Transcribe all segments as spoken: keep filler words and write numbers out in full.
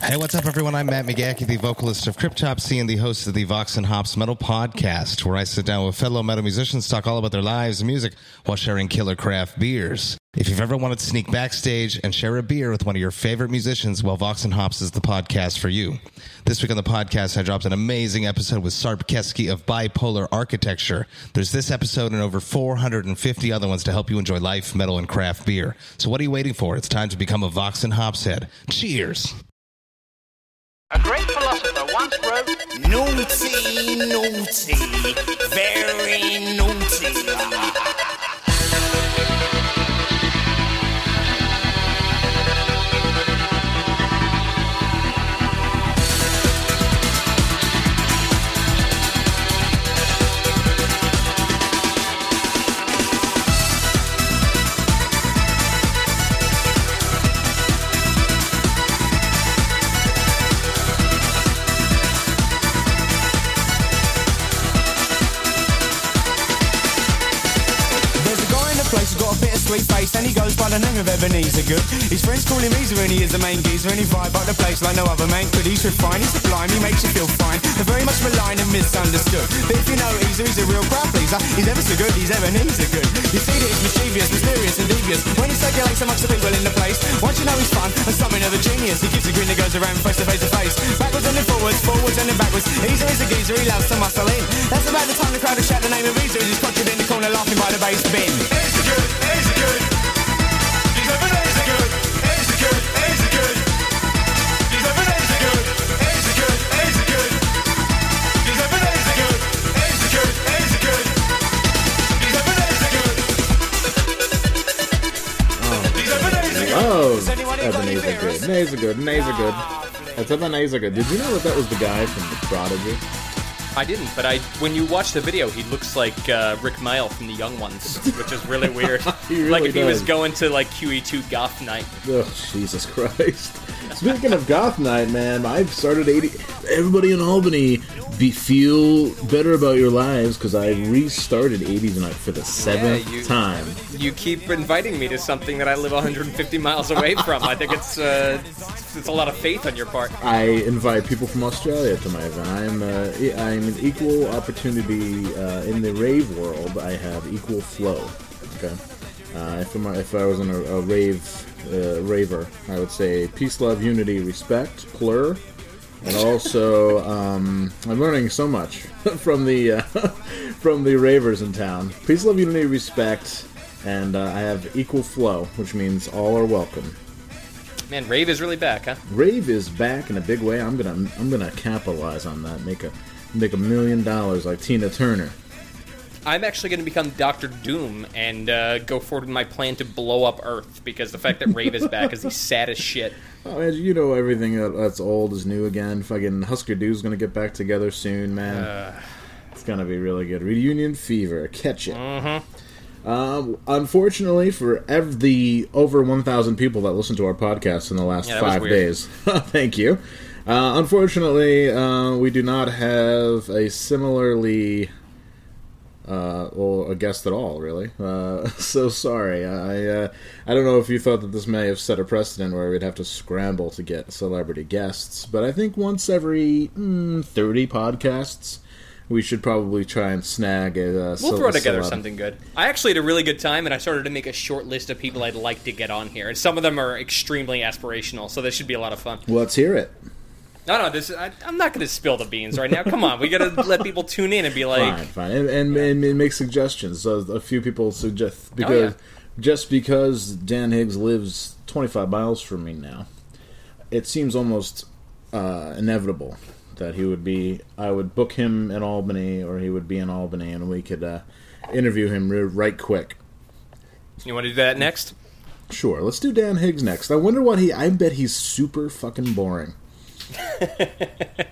Hey, what's up, everyone? I'm Matt McGahey, the vocalist of Cryptopsy and the host of the Vox and Hops Metal Podcast, where I sit down with fellow metal musicians, talk all about their lives and music while sharing killer craft beers. If you've ever wanted to sneak backstage and share a beer with one of your favorite musicians, well, Vox and Hops is the podcast for you. This week on the podcast, I dropped an amazing episode with Sarp Kesky of Bipolar Architecture. There's this episode and over four hundred fifty other ones to help you enjoy life, metal, and craft beer. So what are you waiting for? It's time to become a Vox and Hops head. Cheers! A great philosopher once wrote, "Naughty, naughty, very naughty." Face, and he goes by the name of Ebenezer Good. His friends call him Easer and he is the main geezer, and he vibe up the place like no other man could. He's refined, he's sublime, he makes you feel fine, and very much maligned and misunderstood. But if you know Easer, he's a real crowd pleaser. He's ever so good, he's Ebenezer Good. You see that he's mischievous, mysterious and devious when he circulates amongst the people in the place. Once you know he's fun and something of a genius, he gives a grin that goes around face to face to face, backwards and then forwards, forwards and then backwards. Easer is a geezer, he loves to muscle in. That's about the time the crowd will shout the name of Easer, he's crouched in the corner laughing by the bass bin. Easer Good, Easer Good. Oh, Ebenezer Good. Nays are good. Nays are good. That's Ebenezer Good. Did you know that that was the guy from The Prodigy? I didn't, but I when you watch the video, he looks like uh, Rick Mayall from The Young Ones, which is really weird. Really like if does. He was going to like Q E two goth night. Oh, Jesus Christ. Speaking of goth night, man, I've started eighty. Everybody in Albany, be feel better about your lives because I restarted eighties night for the seventh yeah, you, time. You keep inviting me to something that I live one hundred fifty miles away from. I think it's uh, it's, it's a lot of faith on your part. I invite people from Australia to my event. I'm uh, I'm an equal opportunity uh, in the rave world. I have equal flow. Okay, uh, if I'm, if I was in a, a rave. Uh, raver, I would say peace, love, unity, respect, plur, and also um, I'm learning so much from the uh, from the ravers in town. Peace, love, unity, respect, and uh, I have equal flow, which means all are welcome. Man, rave is really back, huh? Rave is back in a big way. I'm gonna I'm gonna capitalize on that. Make a make a million dollars like Tina Turner. I'm actually going to become Doctor Doom and uh, go forward with my plan to blow up Earth, because the fact that rave is back is the saddest shit. Oh, man, you know everything that's old is new again. Fucking Husker Du is going to get back together soon, man. Uh, it's going to be really good. Reunion fever. Catch it. Mm-hmm. Um, unfortunately, for ev- the over one thousand people that listened to our podcast in the last yeah, five days, thank you. Uh, unfortunately, uh, we do not have a similarly... Uh, well, a guest at all, really. Uh, so sorry. I uh, I don't know if you thought that this may have set a precedent where we'd have to scramble to get celebrity guests, but I think once every mm, thirty podcasts, we should probably try and snag a... Uh, we'll so, throw together so something good. I actually had a really good time, and I started to make a short list of people I'd like to get on here, and some of them are extremely aspirational, so this should be a lot of fun. Well, let's hear it. No, no, this I, I'm not going to spill the beans right now. Come on, we got to let people tune in and be like... Fine, fine, and, and, yeah. and, and make suggestions. So a few people suggest... because oh, yeah. Just because Dan Higgs lives twenty-five miles from me now, it seems almost uh, inevitable that he would be... I would book him in Albany, or he would be in Albany, and we could uh, interview him right quick. You want to do that next? Sure, let's do Dan Higgs next. I wonder what he... I bet he's super fucking boring.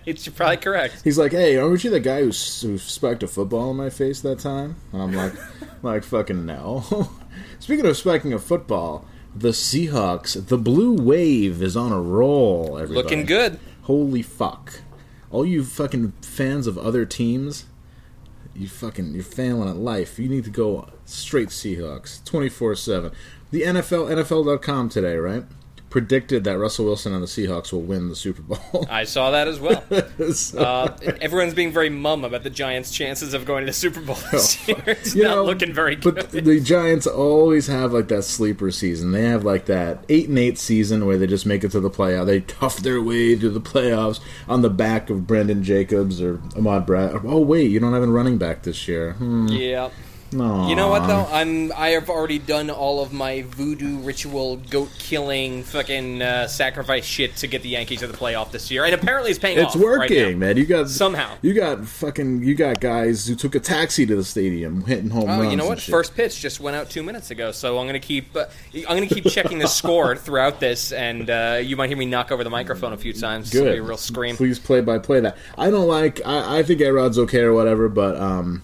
It's probably correct. He's like, "Hey, aren't you the guy who, who spiked a football in my face that time?" And I'm like, "Like fucking no." Speaking of spiking a football, the Seahawks, the blue wave is on a roll. Everybody looking good. Holy fuck! All you fucking fans of other teams, You fucking, you're failing at life. You need to go straight Seahawks, twenty-four seven. The N F L, N F L dot com today, right? Predicted that Russell Wilson and the Seahawks will win the Super Bowl. I saw that as well. so, uh, everyone's being very mum about the Giants' chances of going to the Super Bowl this year. It's you not know, looking very good. But the Giants always have like that sleeper season. They have like that eight and eight season where they just make it to the playoffs. They tough their way to the playoffs on the back of Brandon Jacobs or Ahmad Brad. Oh wait, you don't have a running back this year. Hmm. Yeah. Aww. You know what though? I'm I have already done all of my voodoo ritual goat killing fucking uh, sacrifice shit to get the Yankees to the playoff this year, and apparently it's paying it's off. It's working, right now. Man. You got somehow you got fucking you got guys who took a taxi to the stadium hitting home oh, runs. You know what? First pitch just went out two minutes ago, so I'm gonna keep uh, I'm gonna keep checking the score throughout this, and uh, you might hear me knock over the microphone a few times. Good, a real scream. Please play by play that. I don't like. I, I think A-Rod's okay or whatever, but um.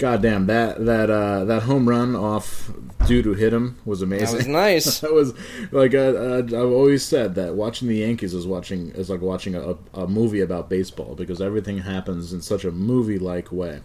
Goddamn, that that uh, that home run off dude who hit him was amazing. That was nice. That was like uh, uh, I've always said that watching the Yankees is watching is like watching a, a movie about baseball because everything happens in such a movie like way.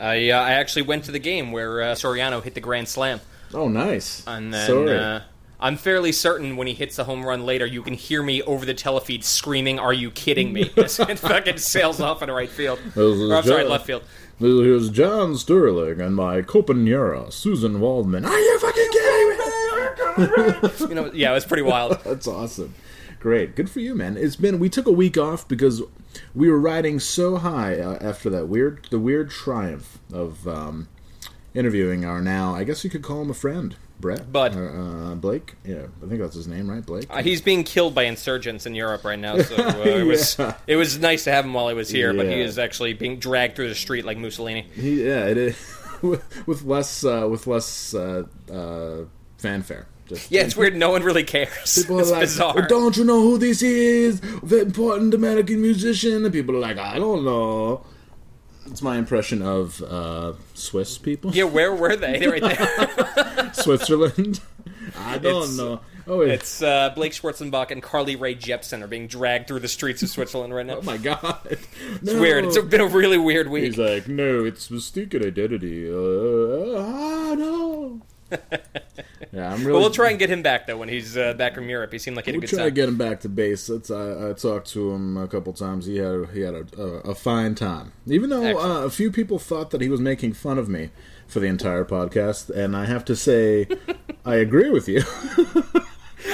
I uh, I actually went to the game where uh, Soriano hit the grand slam. Oh, nice! And then Sorry. Uh, I'm fairly certain when he hits the home run later, you can hear me over the telefeed screaming, "Are you kidding me?" It fucking sails off into right field. Or, I'm sorry, left field. Here's John Sterling and my compañera, Susan Waldman. Are you fucking kidding me? You know, yeah, it was pretty wild. That's awesome. Great. Good for you, man. It's been, we took a week off because we were riding so high uh, after that weird, the weird triumph of um, interviewing our now, I guess you could call him a friend. Brett? Bud. Uh, Blake? Yeah, I think that's his name, right? Blake? Uh, he's being killed by insurgents in Europe right now, so uh, it was yeah. it was nice to have him while he was here, yeah. But he is actually being dragged through the street like Mussolini. He, yeah, it is. with, with less, uh, with less uh, uh, fanfare. Just, yeah, it's weird. No one really cares. People it's are like, bizarre. Don't you know who this is? The important American musician. And people are like, I don't know. It's my impression of uh, Swiss people. Yeah, where were they? They're right there. Switzerland? I don't it's, know. Oh, wait. It's uh, Blake Schwarzenbach and Carly Rae Jepsen are being dragged through the streets of Switzerland right now. Oh, my God. It's no. weird. It's been a really weird week. He's like, no, it's mistaken identity. Uh, oh, no. Yeah, I'm really. Well, we'll try and get him back though when he's uh, back from Europe. He seemed like he had we'll a good time. We'll try to get him back to base. That's, I, I talked to him a couple times. He had he had a, a, a fine time, even though uh, a few people thought that he was making fun of me for the entire podcast. And I have to say, I agree with you.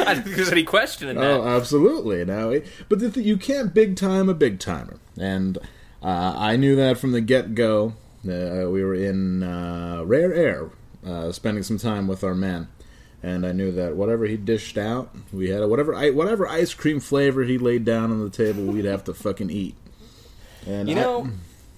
I think there's any question in that. Oh, absolutely. Now, but the th- you can't big time a big timer, and uh, I knew that from the get go. Uh, we were in uh, rare air. Uh, spending some time with our man, and I knew that whatever he dished out, we had a, whatever I, whatever ice cream flavor he laid down on the table, we'd have to fucking eat. And you I, know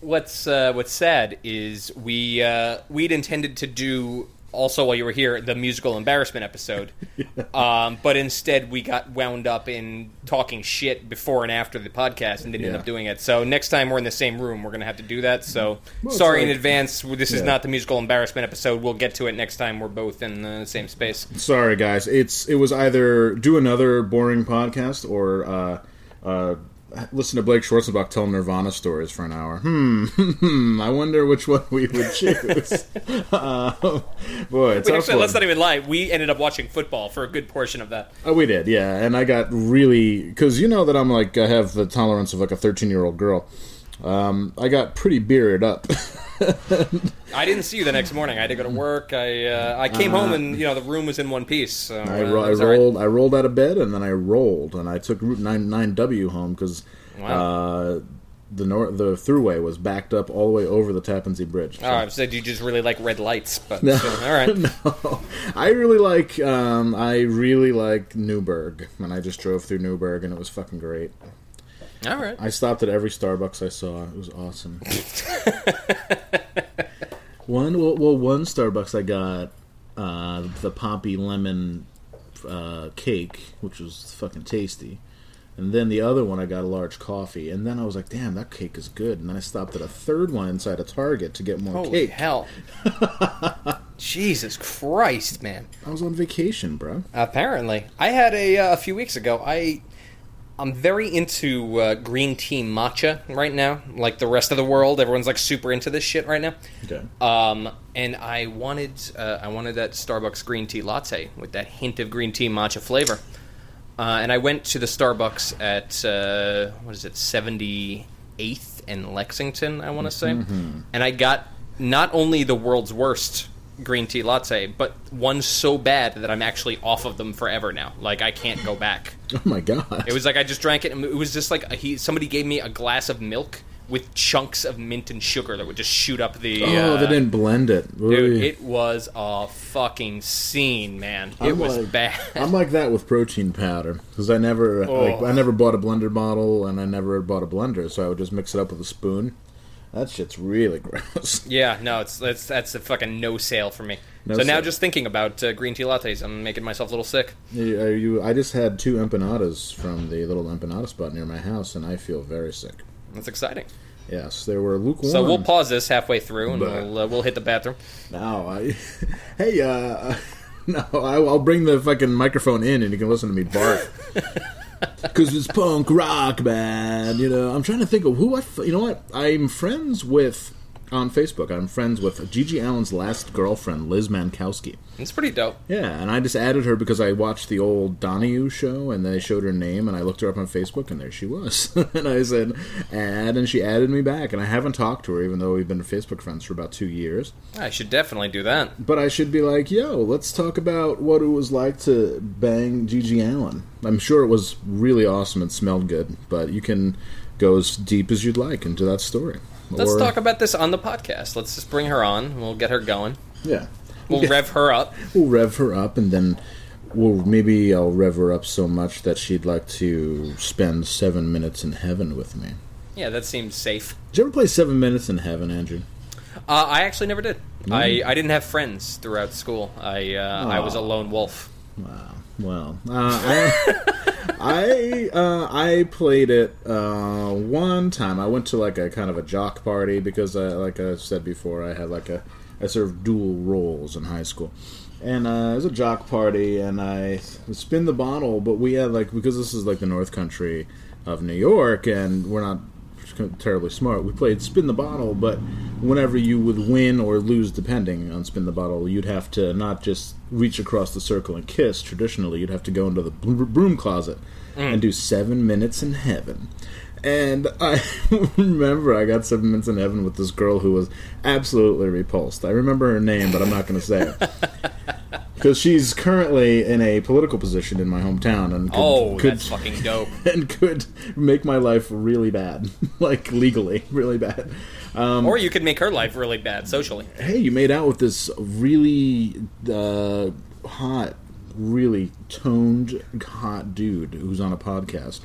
what's uh, what's sad is we uh, we'd intended to do also while you were here the musical embarrassment episode, yeah. um, but instead we got wound up in talking shit before and after the podcast and didn't yeah. end up doing it. So next time we're in the same room, we're gonna have to do that. So well, sorry like, in advance, this yeah. is not the musical embarrassment episode. We'll get to it next time we're both in the same space. Sorry guys, it's it was either do another boring podcast or uh, uh, listen to Blake Schwarzenbach tell Nirvana stories for an hour. Hmm, hmm. I wonder which one we would choose. uh, boy, it's Wait, actually, let's not even lie. We ended up watching football for a good portion of that. Oh, we did, yeah. And I got really because you know that I'm like I have the tolerance of like a thirteen-year-old girl. Um, I got pretty bearded up. I didn't see you the next morning. I had to go to work. I uh, I came uh, home and you know the room was in one piece. So, I, ro- uh, I rolled. Right. I rolled out of bed and then I rolled and I took Route ninety-nine W home because wow. uh, the nor- the thruway was backed up all the way over the Tappan Zee Bridge. So. Oh, I said you just really like red lights, but no. so, all right. No, I really like um, I really like Newburgh, and I just drove through Newburgh and it was fucking great. All right. I stopped at every Starbucks I saw. It was awesome. one well, well, one Starbucks I got uh, the poppy lemon uh, cake, which was fucking tasty. And then the other one I got a large coffee. And then I was like, damn, that cake is good. And then I stopped at a third one inside a Target to get more Holy cake. Holy hell. Jesus Christ, man. I was on vacation, bro. Apparently. I had a, uh, a few weeks ago, I... I'm very into uh, green tea matcha right now, like the rest of the world. Everyone's like super into this shit right now. Okay. Um, and I wanted, uh, I wanted that Starbucks green tea latte with that hint of green tea matcha flavor. Uh, and I went to the Starbucks at uh, what is it, seventy-eighth and Lexington, I want to say. Mm-hmm. And I got not only the world's worst green tea latte, but one so bad that I'm actually off of them forever now. Like, I can't go back. Oh my god. It was like I just drank it, and it was just like a, he, somebody gave me a glass of milk with chunks of mint and sugar that would just shoot up the... Oh, uh, they didn't blend it. Ooh. Dude, it was a fucking scene, man. It I'm was like, bad. I'm like that with protein powder, because I never oh. like, I never bought a blender bottle, and I never bought a blender, so I would just mix it up with a spoon. That shit's really gross. Yeah, no, it's that's that's a fucking no sale for me. No so sale. Now, just thinking about uh, green tea lattes, I'm making myself a little sick. You, are you, I just had two empanadas from the little empanada spot near my house, and I feel very sick. That's exciting. Yes, they were lukewarm. So we'll pause this halfway through, and but, we'll uh, we'll hit the bathroom. No, I, hey, uh, no, I, I'll bring the fucking microphone in, and you can listen to me bark. Because it's punk rock, man. You know, I'm trying to think of who I... F- you know what? I'm friends with... On Facebook, I'm friends with Gigi Allen's last girlfriend, Liz Mankowski. That's pretty dope. Yeah, and I just added her because I watched the old Donahue show, and they showed her name, and I looked her up on Facebook, and there she was. And I said, add, and she added me back. And I haven't talked to her, even though we've been Facebook friends for about two years. I should definitely do that. But I should be like, yo, let's talk about what it was like to bang Gigi Allen. I'm sure it was really awesome and smelled good, but you can go as deep as you'd like into that story. Let's or, talk about this on the podcast. Let's just bring her on. We'll get her going. Yeah. We'll yeah. rev her up. We'll rev her up, and then we'll maybe I'll rev her up so much that she'd like to spend seven minutes in heaven with me. Yeah, that seems safe. Did you ever play Seven Minutes in Heaven, Andrew? Uh, I actually never did. Mm. I, I didn't have friends throughout school. I uh, I was a lone wolf. Wow. Well, uh, I I, uh, I played it uh, one time. I went to like a kind of a jock party because, I, like I said before, I had like a I served dual roles in high school, and uh, it was a jock party, and I spin the bottle. But we had like because this is like the North Country of New York, and we're not terribly smart. We played spin the bottle, but whenever you would win or lose, depending on spin the bottle, you'd have to not just reach across the circle and kiss. Traditionally, you'd have to go into the broom closet mm. and do seven minutes in heaven. And I remember I got seven minutes in heaven with this girl who was absolutely repulsed. I remember her name, but I'm not going to say it. Because she's currently in a political position in my hometown, and could, oh, could, that's fucking dope, and could make my life really bad, like legally really bad. Um, or you could make her life really bad socially. Hey, you made out with this really uh, hot, really toned, hot dude who's on a podcast.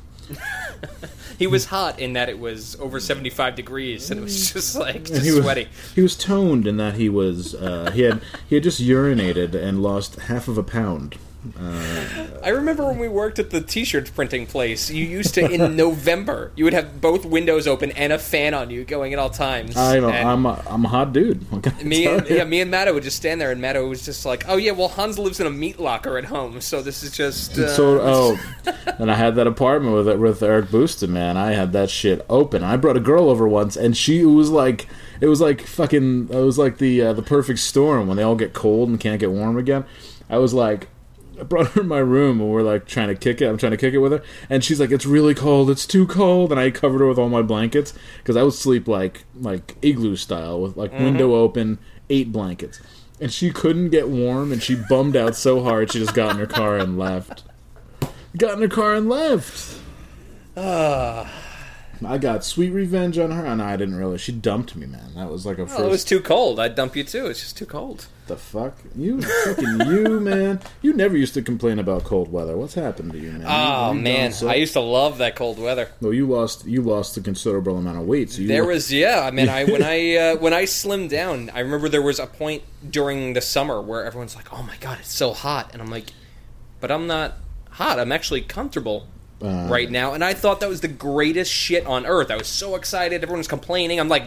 He was hot in that it was over seventy-five degrees, and it was just like just he was, sweaty. He was toned in that he was uh, he had he had just urinated and lost half of a pound. Uh, I remember when we worked at the T-shirt printing place. You used to in November, you would have both windows open and a fan on you going at all times. I know, and I'm a, I'm a hot dude. Me and, yeah, me and Matto would just stand there, and Matto was just like, "Oh yeah, well Hans lives in a meat locker at home, so this is just." Uh, so oh, and I had that apartment with with Eric Busta, man. I had that shit open. I brought a girl over once, and she was like. It was like fucking. It was like the uh, the perfect storm when they all get cold and can't get warm again. I was like. I brought her in my room, and we're, like, trying to kick it. I'm trying to kick it with her. And she's like, it's really cold. It's too cold. And I covered her with all my blankets because I would sleep, like, like igloo style with, like, mm-hmm. window open, eight blankets. And she couldn't get warm, and she bummed out so hard she just got in her car and left. Got in her car and left. Uh, I got sweet revenge on her, and I didn't realize. She dumped me, man. That was, like, a well, first... Well, it was too cold. I'd dump you, too. It's just too cold. The fuck? You fucking you, man. You never used to complain about cold weather. What's happened to you, man? Oh, you, you man. So... I used to love that cold weather. Well, you lost you lost a considerable amount of weight. So you there were... was, yeah. I mean, I when I uh, when I slimmed down, I remember there was a point during the summer where everyone's like, oh, my God, it's so hot. And I'm like, but I'm not hot. I'm actually comfortable uh, right now. And I thought that was the greatest shit on earth. I was so excited. Everyone was complaining. I'm like...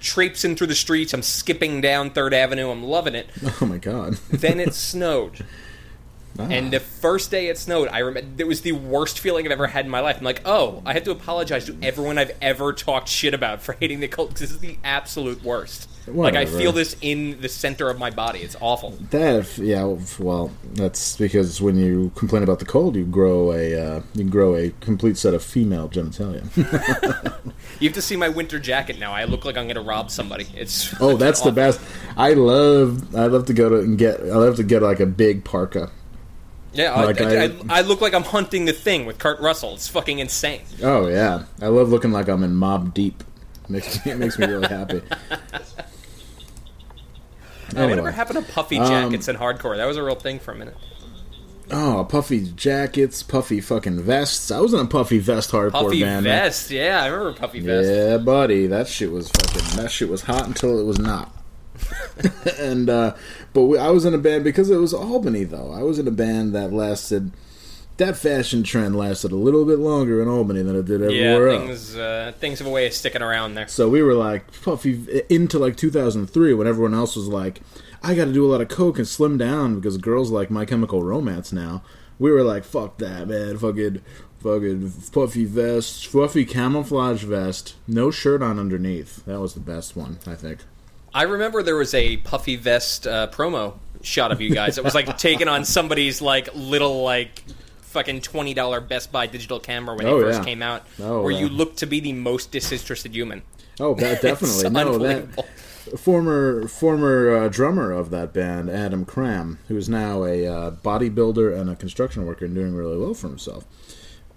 traipsing through the streets, I'm skipping down Third Avenue, I'm loving it. Oh my god. Then it snowed. Oh. And the first day it snowed, I remember it was the worst feeling I've ever had in my life. I'm like, oh, I have to apologize to everyone I've ever talked shit about for hating the cult, because this is the absolute worst. Whatever. Like, I feel this in the center of my body. It's awful. That, yeah, well, that's because when you complain about the cold, you grow a uh, you grow a complete set of female genitalia. You have to see my winter jacket now. I look like I'm going to rob somebody. It's oh, that's awful. The best. I love I love to go to and get I love to get like a big parka. Yeah, like I, I, I, I look like I'm hunting the thing with Kurt Russell. It's fucking insane. Oh yeah, I love looking like I'm in Mobb Deep. It makes me, it makes me really happy. Anyway. Whatever happened to puffy jackets um, in hardcore? That was a real thing for a minute. Oh, puffy jackets, puffy fucking vests. I was in a puffy vest hardcore puffy band. Puffy vest, man. Yeah, I remember puffy vest. Yeah, buddy, that shit was fucking. That shit was hot until it was not. and uh, but we, I was in a band because it was Albany, though. I was in a band that lasted. That fashion trend lasted a little bit longer in Albany than it did everywhere yeah, things, else. Yeah, uh, things have a way of sticking around there. So we were like puffy into like two thousand three when everyone else was like, I got to do a lot of coke and slim down because girls like My Chemical Romance now. We were like, fuck that, man. Fucking, fucking puffy vest, puffy camouflage vest, no shirt on underneath. That was the best one, I think. I remember there was a puffy vest uh, promo shot of you guys. It was like taken on somebody's like little like... fucking twenty dollar Best Buy digital camera when oh, it first yeah. came out, oh, where yeah. you looked to be the most disinterested human. Oh, that definitely. It's no, that former former uh, drummer of that band, Adam Cram, who is now a uh, bodybuilder and a construction worker and doing really well for himself.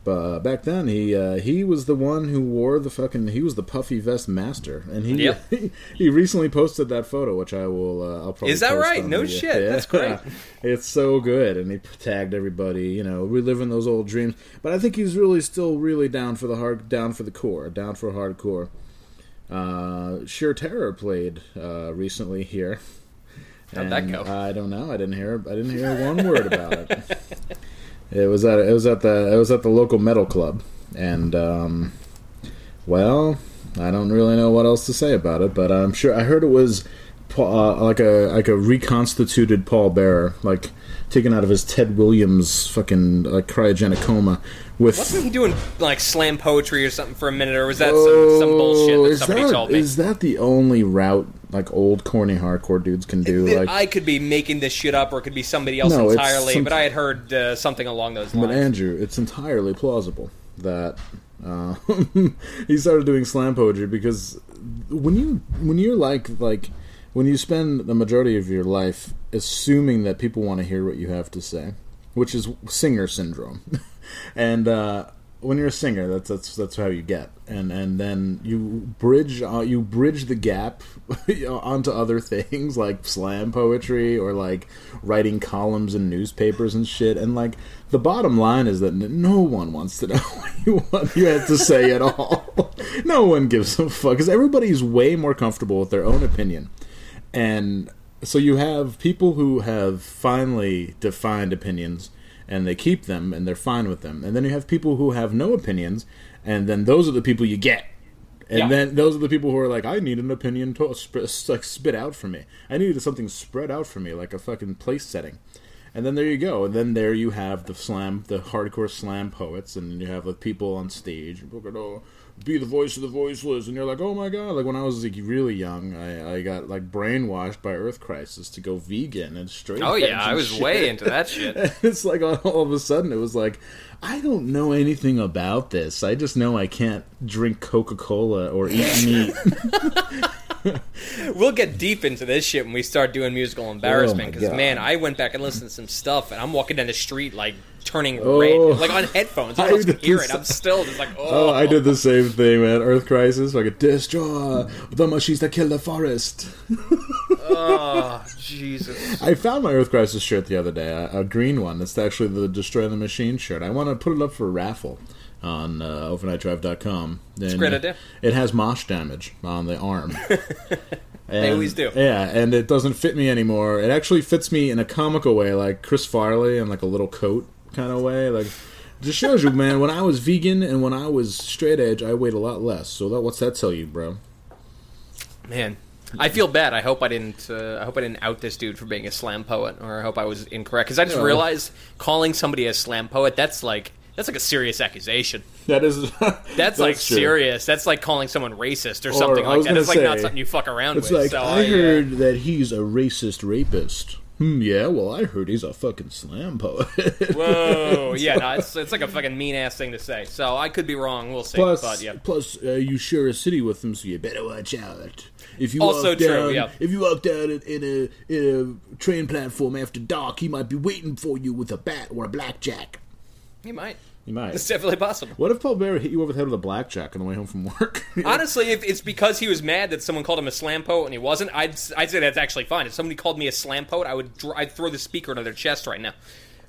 But uh, back then, he uh, he was the one who wore the fucking. He was the puffy vest master, and he yep. he, he recently posted that photo, which I will. Uh, I'll probably. Is that post right? No the, shit. Yeah. That's great. It's so good, and he tagged everybody. You know, reliving those old dreams. But I think he's really still really down for the hard, down for the core, down for hardcore. Uh, Sheer Terror played uh, recently here. How'd and that go? I don't know. I didn't hear. I didn't hear one word about it. It was at it was at the it was at the local metal club, and um, well, I don't really know what else to say about it, but I'm sure I heard it was uh, like a like a reconstituted Paul Bearer, like taken out of his Ted Williams fucking like cryogenic coma. With wasn't he doing like slam poetry or something for a minute, or was that oh, some, some bullshit that somebody that, told me? Is that the only route? Like old corny hardcore dudes can do. It, like, I could be making this shit up, or it could be somebody else no, entirely. Some, but I had heard uh, something along those lines. But Andrew, it's entirely plausible that uh, he started doing slam poetry because when you when you're like like when you spend the majority of your life assuming that people want to hear what you have to say, which is singer syndrome, and. Uh, When you're a singer, that's that's that's how you get, and and then you bridge uh, you bridge the gap onto other things like slam poetry or like writing columns in newspapers and shit. And like the bottom line is that no one wants to know what you want you have to say at all. No one gives a fuck because everybody's way more comfortable with their own opinion, and so you have people who have finally defined opinions. And they keep them, and they're fine with them. And then you have people who have no opinions, and then those are the people you get. And yeah. then those are the people who are like, I need an opinion to sp- like spit out for me. I need something spread out for me, like a fucking place setting. And then there you go. And then there you have the slam, the hardcore slam poets, and then you have the people on stage. Be the voice of the voiceless, and you're like, oh my god! Like when I was like really young, I, I got like brainwashed by Earth Crisis to go vegan and straight. Oh yeah, I was shit. way into that shit. It's like all of a sudden it was like, I don't know anything about this. I just know I can't drink Coca-Cola or eat meat. We'll get deep into this shit when we start doing musical embarrassment because, oh man, I went back and listened to some stuff and I'm walking down the street like turning oh, red, like on headphones. I don't hear it. I'm still just like, oh. oh. I did the same thing, man. Earth Crisis, like a destroy the machines that kill the forest. Oh, Jesus. I found my Earth Crisis shirt the other day, a, a green one. It's actually the Destroy the Machine shirt. I want to put it up for a raffle on uh, overnight drive dot com. It's a great idea. It has mosh damage on the arm. And, they always do. Yeah, and it doesn't fit me anymore. It actually fits me in a comical way, like Chris Farley in like a little coat kind of way. Like, just shows you, man, when I was vegan and when I was straight edge, I weighed a lot less. So that, what's that tell you, bro? Man, I feel bad. I hope I didn't. Uh, I hope I didn't out this dude for being a slam poet, or I hope I was incorrect. Because I just no. realized calling somebody a slam poet, that's like that's like a serious accusation. That is. that's, that's like true. serious. That's like calling someone racist or, or something like that. It's say, like not something you fuck around it's with. It's like so I, I heard uh, that he's a racist rapist. Hmm, yeah, well, I heard he's a fucking slam poet. Whoa, yeah, no, it's it's like a fucking mean-ass thing to say. So I could be wrong, we'll see. Plus, but, yeah. plus uh, you share a city with him, so you better watch out. If you also walk down, true, yeah. If you walk down in a, in a train platform after dark, he might be waiting for you with a bat or a blackjack. He might. You might. It's definitely possible. What if Paul Bearer hit you over the head with a blackjack on the way home from work? Yeah. Honestly, if it's because he was mad that someone called him a slam poet and he wasn't, I'd I'd say that's actually fine. If somebody called me a slam poet, I would I'd throw the speaker into their chest right now.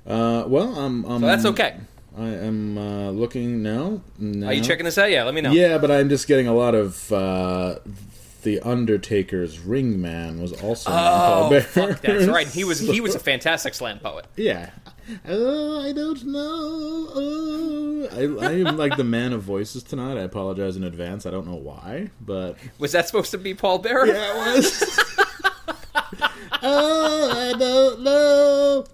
Uh, well, I'm, I'm so that's okay. I am uh, looking now, now. Are you checking this out? Yeah, let me know. Yeah, but I'm just getting a lot of. Uh, The Undertaker's Ring Man was also oh, Paul Bearer. Fuck, that's right. He was he was a fantastic slam poet. Yeah. Oh, I don't know. Oh. I, I am like the man of voices tonight. I apologize in advance. I don't know why, but... Was that supposed to be Paul Bearer? Yeah, it was. Oh, I don't know.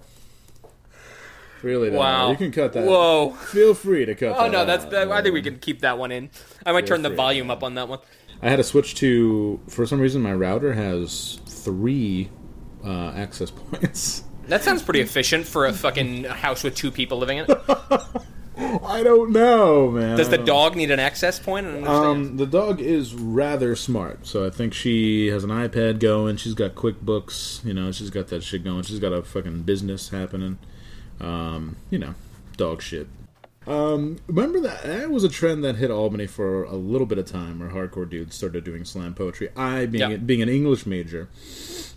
Really don't wow. know. You can cut that. Whoa. Feel free to cut oh, that. Oh, no, that's. That, I think we can keep that one in. I might Feel turn the volume up on that one. I had to switch to... For some reason, my router has three uh, access points. That sounds pretty efficient for a fucking house with two people living in it. I don't know, man. Does the dog need an access point? I don't um, the dog is rather smart, so I think she has an iPad going. She's got QuickBooks. You know, she's got that shit going. She's got a fucking business happening. Um, you know, dog shit. Um, remember that that was a trend that hit Albany for a little bit of time, where hardcore dudes started doing slam poetry. I being yep. being an English major,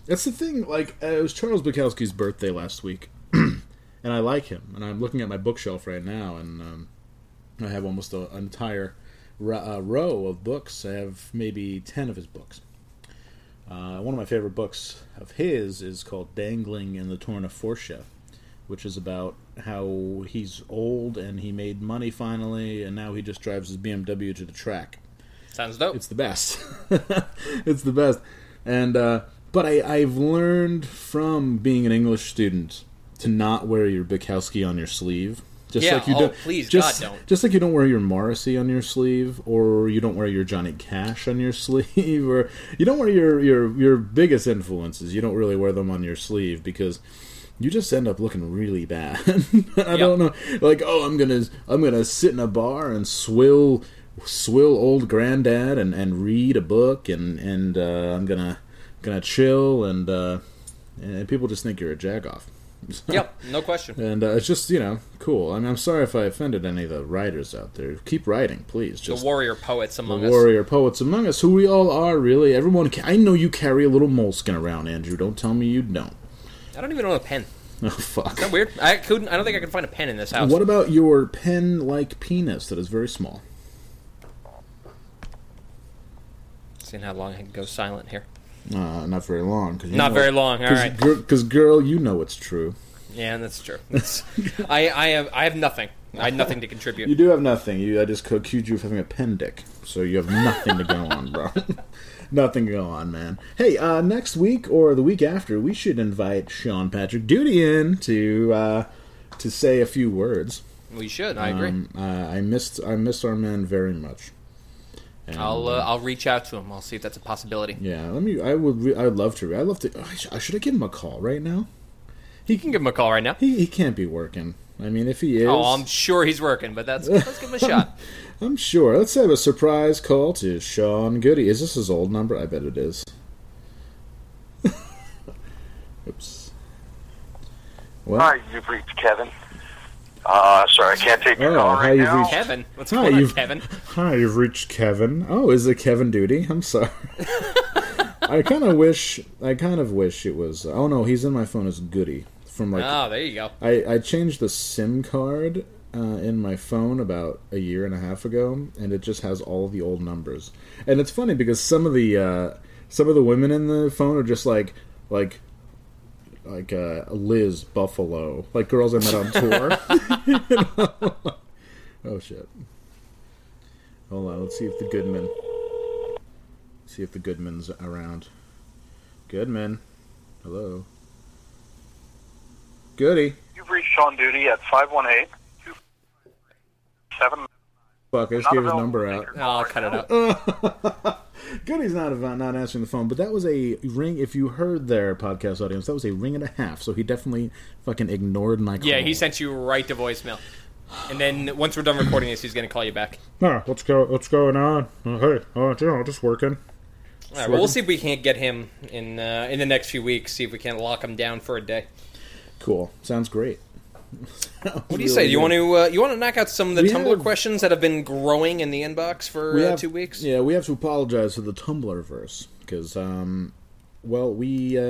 that's the thing. Like uh, it was Charles Bukowski's birthday last week, and I like him. And I'm looking at my bookshelf right now, and um, I have almost a, an entire ro- uh, row of books. I have maybe ten of his books. Uh, one of my favorite books of his is called "Dangling in the Torn of Fortia," which is about how he's old and he made money finally, and now he just drives his B M W to the track. Sounds dope. It's the best. It's the best. And uh, but I, I've learned from being an English student to not wear your Bukowski on your sleeve. Just yeah, like you oh, don't, please, just, God, don't. Just like you don't wear your Morrissey on your sleeve, or you don't wear your Johnny Cash on your sleeve, or you don't wear your, your, your biggest influences. You don't really wear them on your sleeve because... You just end up looking really bad. I yep. don't know, like oh, I'm gonna I'm gonna sit in a bar and swill swill old granddad and, and read a book and and uh, I'm gonna gonna chill and uh, and people just think you're a jagoff. So, yep, no question. And uh, it's just you know cool. I mean, I'm sorry if I offended any of the writers out there. Keep writing, please. Just the warrior poets among the us. The warrior poets among us, who we all are, really. Everyone, ca- I know you carry a little moleskin around, Andrew. Don't tell me you don't. I don't even own a pen. Oh, fuck. Is that weird? I couldn't. I don't think I could find a pen in this house. What about your pen-like penis that is very small? Seeing how long I can go silent here. Uh, not very long. Cause you not know very it, long, all cause, right. Because, girl, you know it's true. Yeah, that's true. That's, I, I, have, I have nothing. I have nothing to contribute. You do have nothing. You, I just accused you of having a pen dick, so you have nothing to go on, bro. Nothing going on, man. Hey, uh, next week or the week after, we should invite Sean Patrick Duty in to uh, to say a few words. We should. I agree. Um, uh, I missed. I miss our man very much. And, I'll uh, uh, I'll reach out to him. I'll see if that's a possibility. Yeah, let me. I would. Re- I would love to. I love to. Oh, I should, should I give him a call right now? He you can give him a call right now. He he can't be working. I mean, if he is, oh, I'm sure he's working. But that's let's give him a shot. I'm sure. Let's have a surprise call to Sean Goody. Is this his old number? I bet it is. Oops. Well, hi, you've reached Kevin. Uh, sorry, I can't take your oh, call right now. Reached... Kevin, what's hi, going on, Kevin? Hi, you've reached Kevin. Oh, is it Kevin Duty? I'm sorry. I kind of wish. I kind of wish it was. Oh no, he's in my phone as Goody from like. Oh, there you go. I I changed the SIM card. Uh, in my phone about a year and a half ago, and it just has all the old numbers. And it's funny because some of the uh, some of the women in the phone are just like like like uh, Liz Buffalo, like girls I met on tour. Oh shit! Hold on, let's see if the Goodman, let's see if the Goodman's around. Goodman. Hello. Goody. You've reached on duty at five one eight, two seven Fuck, I just gave his number out. Oh, I'll cut it out. Goody's not about not answering the phone, but that was a ring. If you heard their podcast audience, that was a ring and a half, so he definitely fucking ignored my call. Yeah, he sent you right to voicemail. And then once we're done recording this, he's going to call you back. Oh, what's, go, what's going on? Uh, hey, uh, you know, just working. Just All right, working. Well, we'll see if we can't get him in uh, in the next few weeks, see if we can lock him down for a day. Cool. Sounds great. Sounds what do you really say? Do you want to uh, you want to knock out some of the we Tumblr have, questions that have been growing in the inbox for uh, have, two weeks? Yeah, we have to apologize to the Tumblrverse because, um, well, we uh,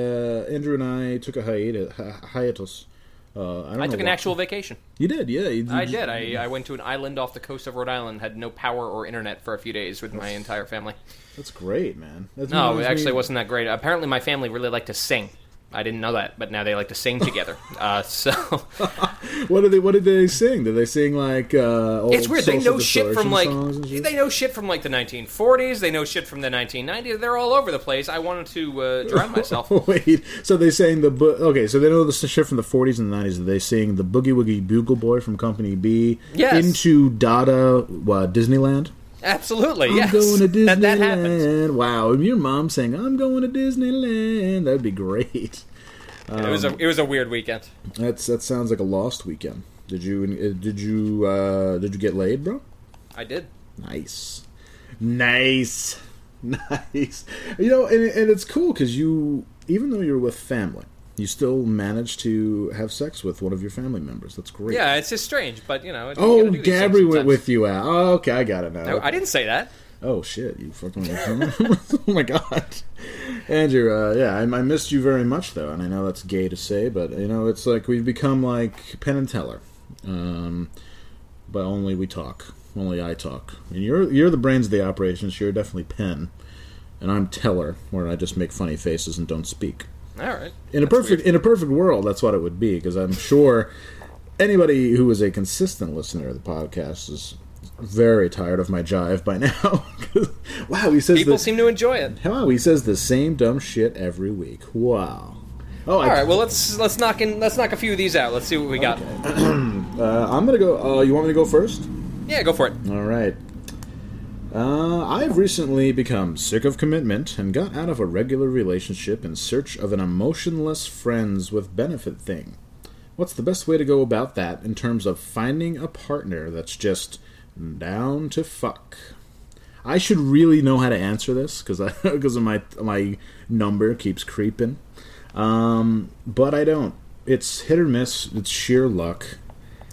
Andrew and I took a hiatus. Hi- hiatus. Uh, I, don't I know took an actual time. vacation. You did, yeah. You did. I did. I, I went to an island off the coast of Rhode Island, had no power or internet for a few days with that's, my entire family. That's great, man. That's no, it actually me. wasn't that great. Apparently my family really liked to sing. I didn't know that, but now they like to sing together. uh, so, what did they? What did they sing? Did they sing like? Uh, old it's weird. They know shit from like. Shit? They know shit from like the nineteen forties. They know shit from the nineteen nineties. They're all over the place. I wanted to uh, drown myself. Wait. So they sang the bo- okay. So they know the shit from the forties and the nineties. They sing the Boogie Woogie Bugle Boy from Company B. Yes. Into Dada uh, Disneyland. Absolutely, I'm yes. I'm going to Disneyland. That, that happens. Wow, if your mom saying, I'm going to Disneyland, that'd be great. Um, it was a it was a weird weekend. That's that sounds like a lost weekend. Did you did you uh, did you get laid, bro? I did. Nice, nice, nice. You know, and and it's cool because you, even though you're with family, you still managed to have sex with one of your family members. That's great. Yeah, it's just strange, but, you know... It's, oh, you Gabri went with you out. Oh, okay, I got it now. No, okay. I didn't say that. Oh, shit, you fucking... oh, my God. Andrew, uh, yeah, I, I missed you very much, though, and I know that's gay to say, but, you know, it's like we've become like Penn and Teller, um, but only we talk. Only I talk. And you're, you're the brains of the operations, so you're definitely Penn, and I'm Teller, where I just make funny faces and don't speak. All right. In a that's perfect weird. in a perfect world, that's what it would be, because I'm sure anybody who is a consistent listener of the podcast is very tired of my jive by now. Wow, he says people the, seem to enjoy it. Wow, he says the same dumb shit every week. Wow. Oh, all I, right. Well, let's let's knock in let's knock a few of these out. Let's see what we got. Okay. uh, I'm gonna go. Uh, you want me to go first? Yeah, go for it. All right. Uh, I've recently become sick of commitment and got out of a regular relationship in search of an emotionless friends with benefit thing. What's the best way to go about that in terms of finding a partner that's just down to fuck? I should really know how to answer this because because of my my number keeps creeping, um, but I don't. It's hit or miss. It's sheer luck.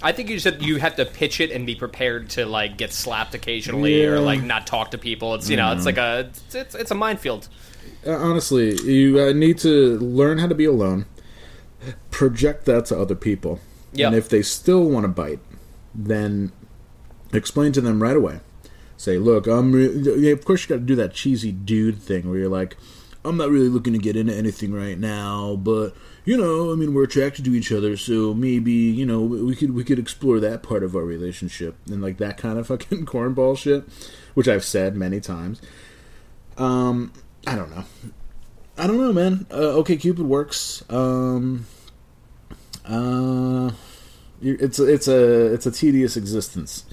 I think you said you have to pitch it and be prepared to like get slapped occasionally, yeah. or like not talk to people. It's you know, yeah. it's like a it's it's a minefield. Uh, honestly, you uh, need to learn how to be alone. Project that to other people, yep. and if they still want to bite, then explain to them right away. Say, look, I'm. Re- of course, you got to do that cheesy dude thing where you're like, I'm not really looking to get into anything right now, but. You know, I mean, we're attracted to each other, so maybe, you know, we could we could explore that part of our relationship and, like, that kind of fucking cornball shit, which I've said many times. Um, I don't know. I don't know, man. Uh, OkCupid works. Um, uh, it's it's a it's a tedious existence,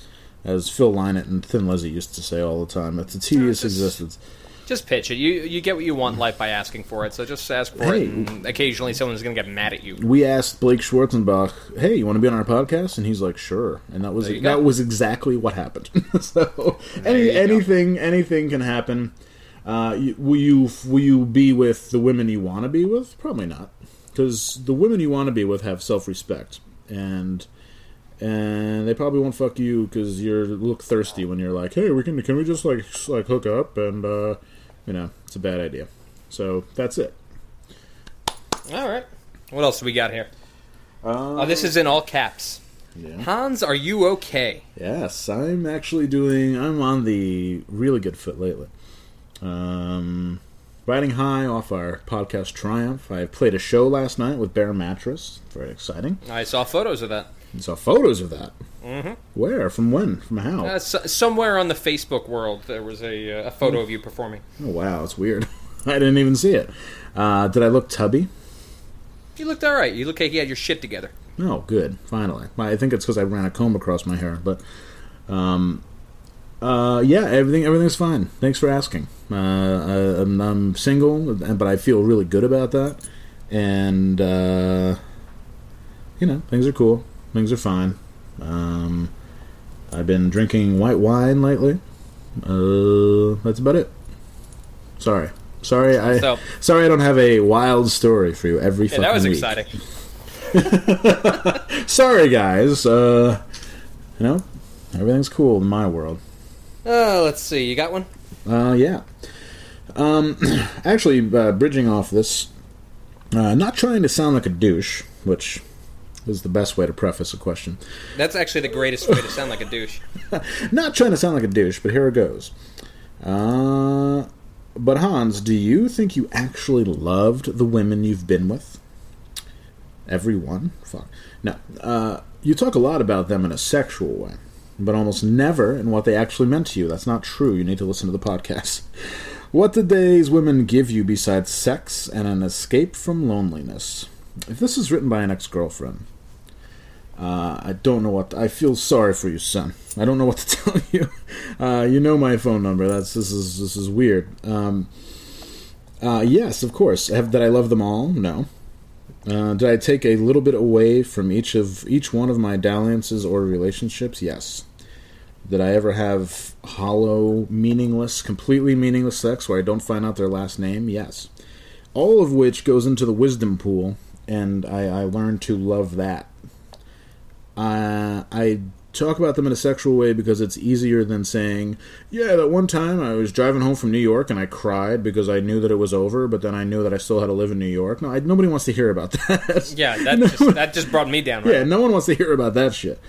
as Phil Lynott and Thin Lizzy used to say all the time. It's a tedious no, it's- existence. Just pitch it. You you get what you want in life by asking for it, so just ask for hey, it, and occasionally someone's going to get mad at you. We asked Blake Schwarzenbach, hey, you want to be on our podcast? And he's like, sure. And that was that go. was exactly what happened. So any, anything go. anything can happen. Uh, will you will you be with the women you want to be with? Probably not, because the women you want to be with have self-respect, and... And they probably won't fuck you because you look thirsty when you're like, hey, we can can we just like like hook up and uh, you know, it's a bad idea. So that's it. All right. What else do we got here? Um, oh, this is in all caps. Yeah. Hans, are you okay? Yes, I'm actually doing. I'm on the really good foot lately. Um, riding high off our podcast triumph. I played a show last night with Bear Mattress. Very exciting. I saw photos of that. I saw photos of that. Mm-hmm. Where? From when? From how? Uh, so, somewhere on the Facebook world, there was a, uh, a photo of you performing. Oh, wow. That's weird. I didn't even see it. Uh, did I look tubby? You looked all right. You looked like you had your shit together. Oh, good. Finally. I think it's because I ran a comb across my hair. But, um, uh, yeah, everything everything's fine. Thanks for asking. Uh, I, I'm, I'm single, but I feel really good about that. And, uh, you know, things are cool. Things are fine. Um, I've been drinking white wine lately. Uh, that's about it. Sorry. Sorry, I so, sorry I don't have a wild story for you every yeah, fucking week. That was week. exciting. Sorry, guys. Uh, you know, everything's cool in my world. Oh, uh, let's see. You got one? Uh, yeah. Um, actually, uh, bridging off this, uh, not trying to sound like a douche, which is the best way to preface a question. That's actually the greatest way to sound like a douche. Not trying to sound like a douche, but here it goes. Uh... But Hans, do you think you actually loved the women you've been with? Everyone? Fuck. No. Uh, you talk a lot about them in a sexual way, but almost never in what they actually meant to you. That's not true. You need to listen to the podcast. What did these women give you besides sex and an escape from loneliness? If this is written by an ex-girlfriend, uh, I don't know what... To, I feel sorry for you, son. I don't know what to tell you. Uh, you know my phone number. That's this is this is weird. Um, uh, yes, of course. Have, did I love them all? No. Uh, did I take a little bit away from each of each one of my dalliances or relationships? Yes. Did I ever have hollow, meaningless, completely meaningless sex where I don't find out their last name? Yes. All of which goes into the wisdom pool, and I, I learned to love that. Uh, I talk about them in a sexual way because it's easier than saying, yeah, that one time I was driving home from New York and I cried because I knew that it was over, but then I knew that I still had to live in New York. No, I, nobody wants to hear about that. Yeah, that, no just, one, that just brought me down. Right? Yeah, no one wants to hear about that shit.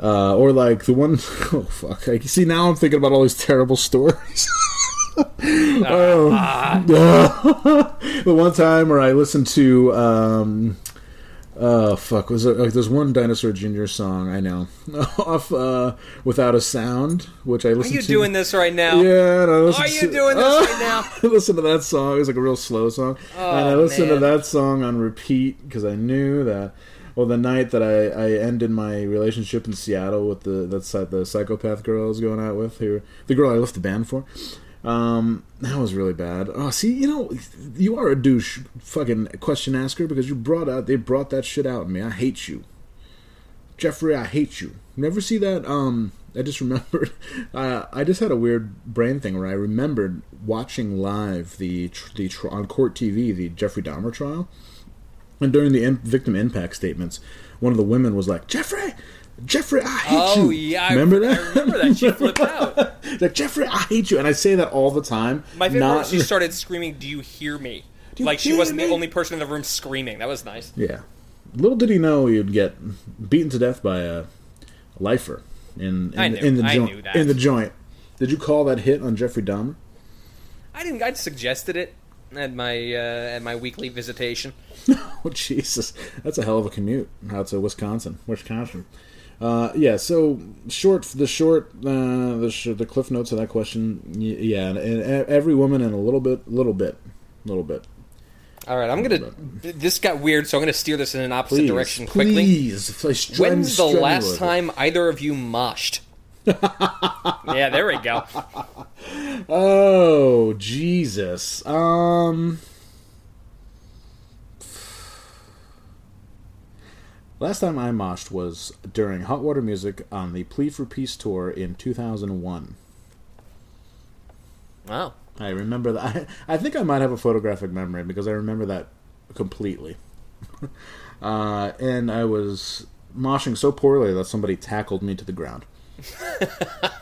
Uh, or like the one, oh, fuck. I, see, now I'm thinking about all these terrible stories. uh, um, uh, the one time where I listened to... Um, Oh, uh, fuck. Was there, like, there's one Dinosaur Junior song, I know, off uh, Without a Sound, which I listen to. Are you to. doing this right now? Yeah. And I Are you to, doing this uh, right now? I listened to that song. It was like a real slow song. Oh, and I listened man. to that song on repeat because I knew that, well, the night that I, I ended my relationship in Seattle with the that's uh, the psychopath girl I was going out with, who, the girl I left the band for. Um, that was really bad. Oh, see, you know, you are a douche fucking question asker because you brought out, they brought that shit out in me. I hate you. Jeffrey, I hate you. Never see that, um, I just remembered, uh, I just had a weird brain thing where I remembered watching live the, the on Court T V, the Jeffrey Dahmer trial. And during the in, victim impact statements, one of the women was like, Jeffrey! Jeffrey, I hate oh, you. Oh, yeah. Remember I, that? I remember that. She flipped out. Like, Jeffrey, I hate you. And I say that all the time. My favorite not... was she started screaming, do you hear me? You like, hear she wasn't me? the only person in the room screaming. That was nice. Yeah. Little did he know you'd get beaten to death by a lifer in, in, I knew. in, the, jo- I knew that. in the joint. Did you call that hit on Jeffrey Dahmer? I didn't. I suggested it at my, uh, at my weekly visitation. Oh, Jesus. That's a hell of a commute out to Wisconsin. Wisconsin. Uh, yeah, so short the short uh, the sh- the cliff notes of that question. Y- yeah, and, and every woman in a little bit, little bit, little bit. All right, I'm gonna. Bit. This got weird, so I'm gonna steer this in an opposite please, direction quickly. Please, like, str- when's the last time either of you moshed? Yeah, there we go. Oh Jesus. Um. Last time I moshed was during Hot Water Music on the Plea for Peace tour in two thousand one. Wow. I remember that. I, I think I might have a photographic memory because I remember that completely. uh, and I was moshing so poorly that somebody tackled me to the ground.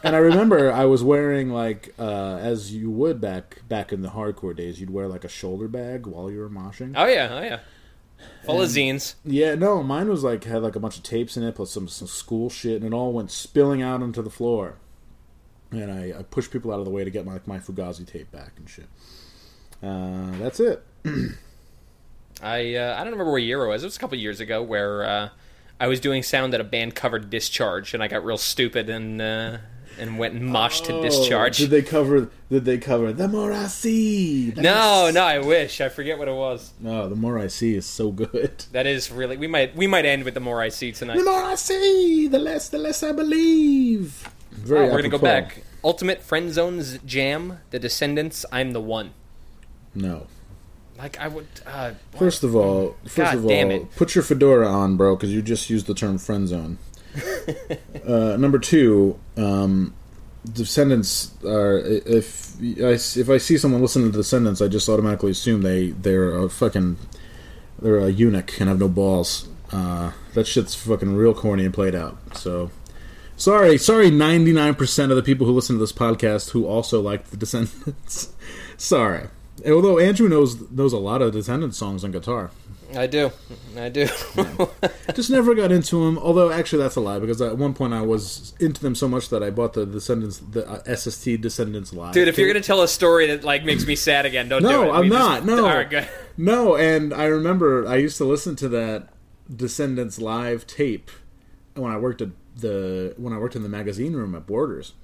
And I remember I was wearing, like, uh, as you would back back in the hardcore days, you'd wear, like, a shoulder bag while you were moshing. Oh, yeah, oh, yeah. Full of zines. Yeah, no, mine was like, had like a bunch of tapes in it, plus some, some school shit, and it all went spilling out onto the floor. And I, I pushed people out of the way to get my, like, my Fugazi tape back and shit. Uh, that's it. I uh, I don't remember what year it was. It was a couple years ago where uh, I was doing sound that a band covered Discharge, and I got real stupid and uh, and went and moshed oh, to Discharge. Did they cover? Did they cover The More I See? That no, is... no. I wish I forget what it was. No, oh, The More I See is so good. That is really. We might. We might end with The More I See tonight. The more I see, the less. The less I believe. Very. Oh, we're gonna go back. Ultimate Friend Zones Jam. The Descendants. I'm the One. No. Like I would. Uh, first of all, first God of damn all, it. Put your fedora on, bro, because you just used the term friend zone. uh, number two, um, Descendants are. If I if I see someone listening to Descendants, I just automatically assume they they're a fucking they're a eunuch and have no balls. Uh, that shit's fucking real corny and played out. So sorry, sorry, ninety nine percent of the people who listen to this podcast who also like the Descendants. Sorry. Although Andrew knows knows a lot of Descendants songs on guitar. I do. I do. Yeah. Just never got into them. Although, actually, that's a lie, because at one point I was into them so much that I bought the Descendants, the uh, S S T Descendants Live. Dude, if you're going to tell a story that like makes me sad again, don't no, do it. No, I'm we not. Just, no. All right, good. No, and I remember I used to listen to that Descendants Live tape when I worked at the when I worked in the magazine room at Borders.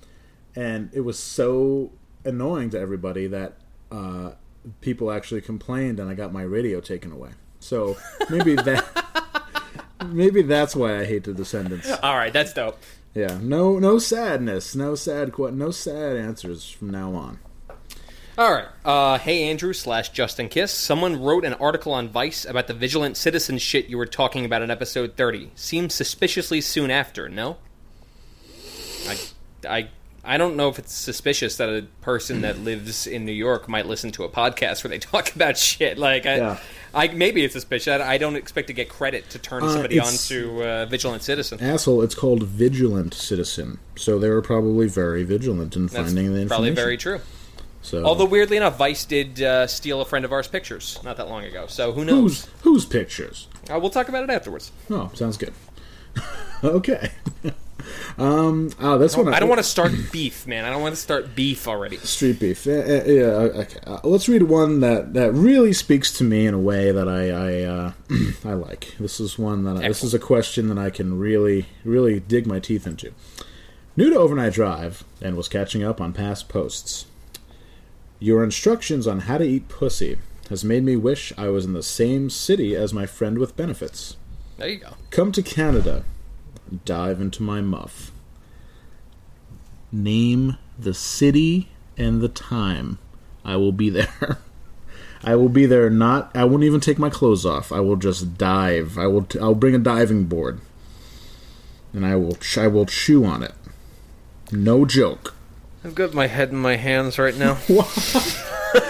And it was so annoying to everybody that uh, people actually complained and I got my radio taken away. So maybe that maybe that's why I hate the Descendants. All right, that's dope. Yeah, no no sadness, no sad no sad answers from now on. All right. Uh, hey, Andrew slash Justin Kiss. Someone wrote an article on Vice about the Vigilant Citizen shit you were talking about in episode thirty. Seems suspiciously soon after, no? I I I don't know if it's suspicious that a person that lives in New York might listen to a podcast where they talk about shit. Like, I, yeah. I maybe it's suspicious. I, I don't expect to get credit to turn uh, somebody on to uh, Vigilant Citizen. Asshole, it's called Vigilant Citizen. So they were probably very vigilant in That's finding the information. Probably very true. So, although, weirdly enough, Vice did uh, steal a friend of ours' pictures not that long ago. So who knows? Whose who's pictures? Uh, we'll talk about it afterwards. Oh, sounds good. Okay. Um, oh, that's one. I, I don't want to start beef, man. I don't want to start beef already. Street beef. Yeah. yeah okay. uh, let's read one that, that really speaks to me in a way that I I, uh, I like. This is one that I, this is a question that I can really really dig my teeth into. New to Overnight Drive and was catching up on past posts. Your instructions on how to eat pussy has made me wish I was in the same city as my friend with benefits. There you go. Come to Canada. Dive into my muff. Name the city and the time. I will be there. I will be there. Not. I won't even take my clothes off. I will just dive. I will. T- I'll bring a diving board, and I will. Ch- I will chew on it. No joke. I've got my head in my hands right now.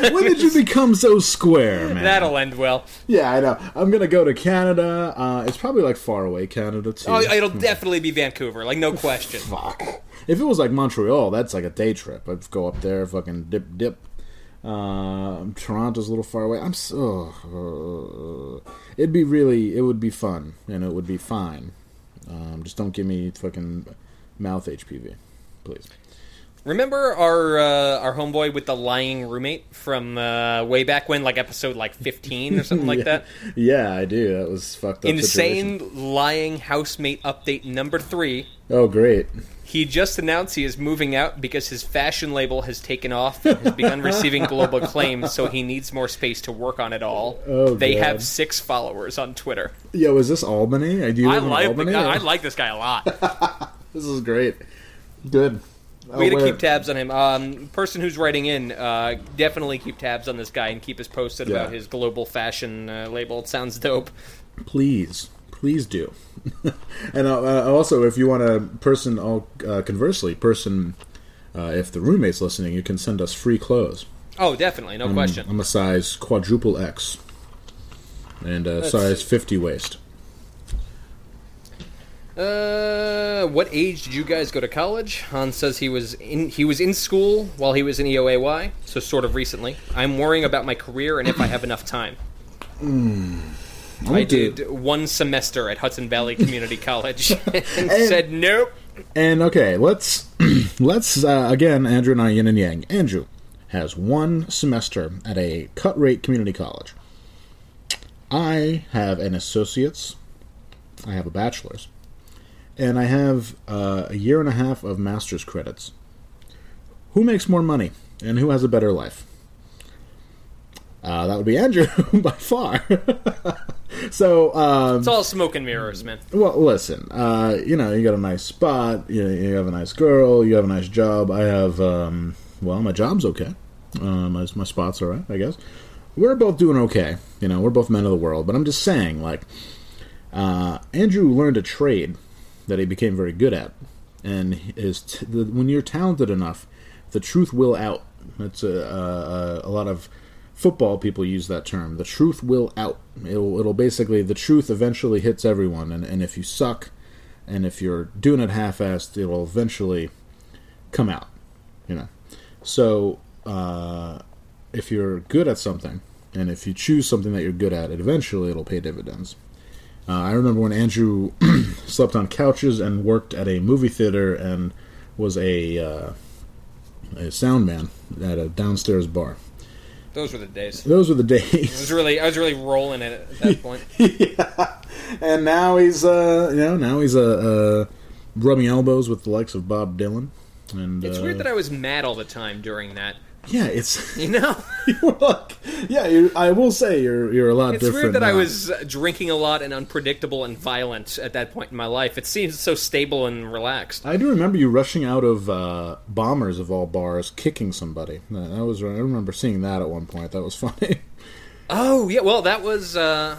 When did you become so square, man? That'll end well. Yeah, I know. I'm going to go to Canada. Uh, it's probably, like, far away Canada, too. Oh, it'll definitely be Vancouver. Like, no question. Fuck. If it was, like, Montreal, that's, like, a day trip. I'd go up there, fucking dip, dip. Uh, Toronto's a little far away. I'm so... Uh, it'd be really... It would be fun, and it would be fine. Um, just don't give me fucking mouth H P V, please. Remember our uh, our homeboy with the lying roommate from uh, way back when, like episode like fifteen or something like yeah. that? Yeah, I do. That was fucked up. Insane situation. Lying housemate update number three. Oh, great. He just announced he is moving out because his fashion label has taken off and has begun receiving global acclaim, so he needs more space to work on it all. Oh, they God. have six followers on Twitter. Yo, is this Albany? I, do I, like Albany the, I like this guy a lot. This is great. Good. We got to keep tabs on him. Um, person who's writing in, uh, definitely keep tabs on this guy and keep us posted yeah. about his global fashion uh, label. It sounds dope. Please. Please do. And uh, also, if you want a person, uh, conversely, person, uh, if the roommate's listening, you can send us free clothes. Oh, definitely. No I'm, question. I'm a size quadruple X and a Let's size see. fifty waist. Uh, what age did you guys go to college? Hans says he was in he was in school while he was in E O A Y, so sort of recently. I'm worrying about my career and if I have enough time. Mm, I did do. one semester at Hudson Valley Community College and, and said nope. And okay, let's let's uh, again Andrew and I yin and yang. Andrew has one semester at a cut rate community college. I have an associate's. I have a bachelor's. and I have uh, a year and a half of master's credits. Who makes more money, and who has a better life? Uh, that would be Andrew, by far. So um, it's all smoke and mirrors, man. Well, listen, uh, you know, you got a nice spot, you, you have a nice girl, you have a nice job. I have, um, well, my job's okay. Um, my, my spot's all right, I guess. We're both doing okay. You know, we're both men of the world. But I'm just saying, like, uh, Andrew learned a trade that he became very good at. And is t- the, when you're talented enough, the truth will out. That's a, a, a lot of football people use that term. The truth will out. It'll, it'll basically, the truth eventually hits everyone. And, and if you suck, and if you're doing it half-assed, it'll eventually come out. You know? So, uh, if you're good at something, and if you choose something that you're good at, it eventually it'll pay dividends. Uh, I remember when Andrew slept on couches and worked at a movie theater and was a uh, a sound man at a downstairs bar. Those were the days. Those were the days. I was really, I was really rolling it at that point. Yeah. And now he's, uh, you know, now he's uh, uh, rubbing elbows with the likes of Bob Dylan. And it's uh, weird that I was mad all the time during that. Yeah, it's you know, you're like, yeah. You're, I will say you're you're a lot it's different. It's weird that now. I was drinking a lot and unpredictable and violent at that point in my life. It seems so stable and relaxed. I do remember you rushing out of uh, Bombers of all bars, kicking somebody. That was I remember seeing that at one point. That was funny. Oh yeah, well that was uh,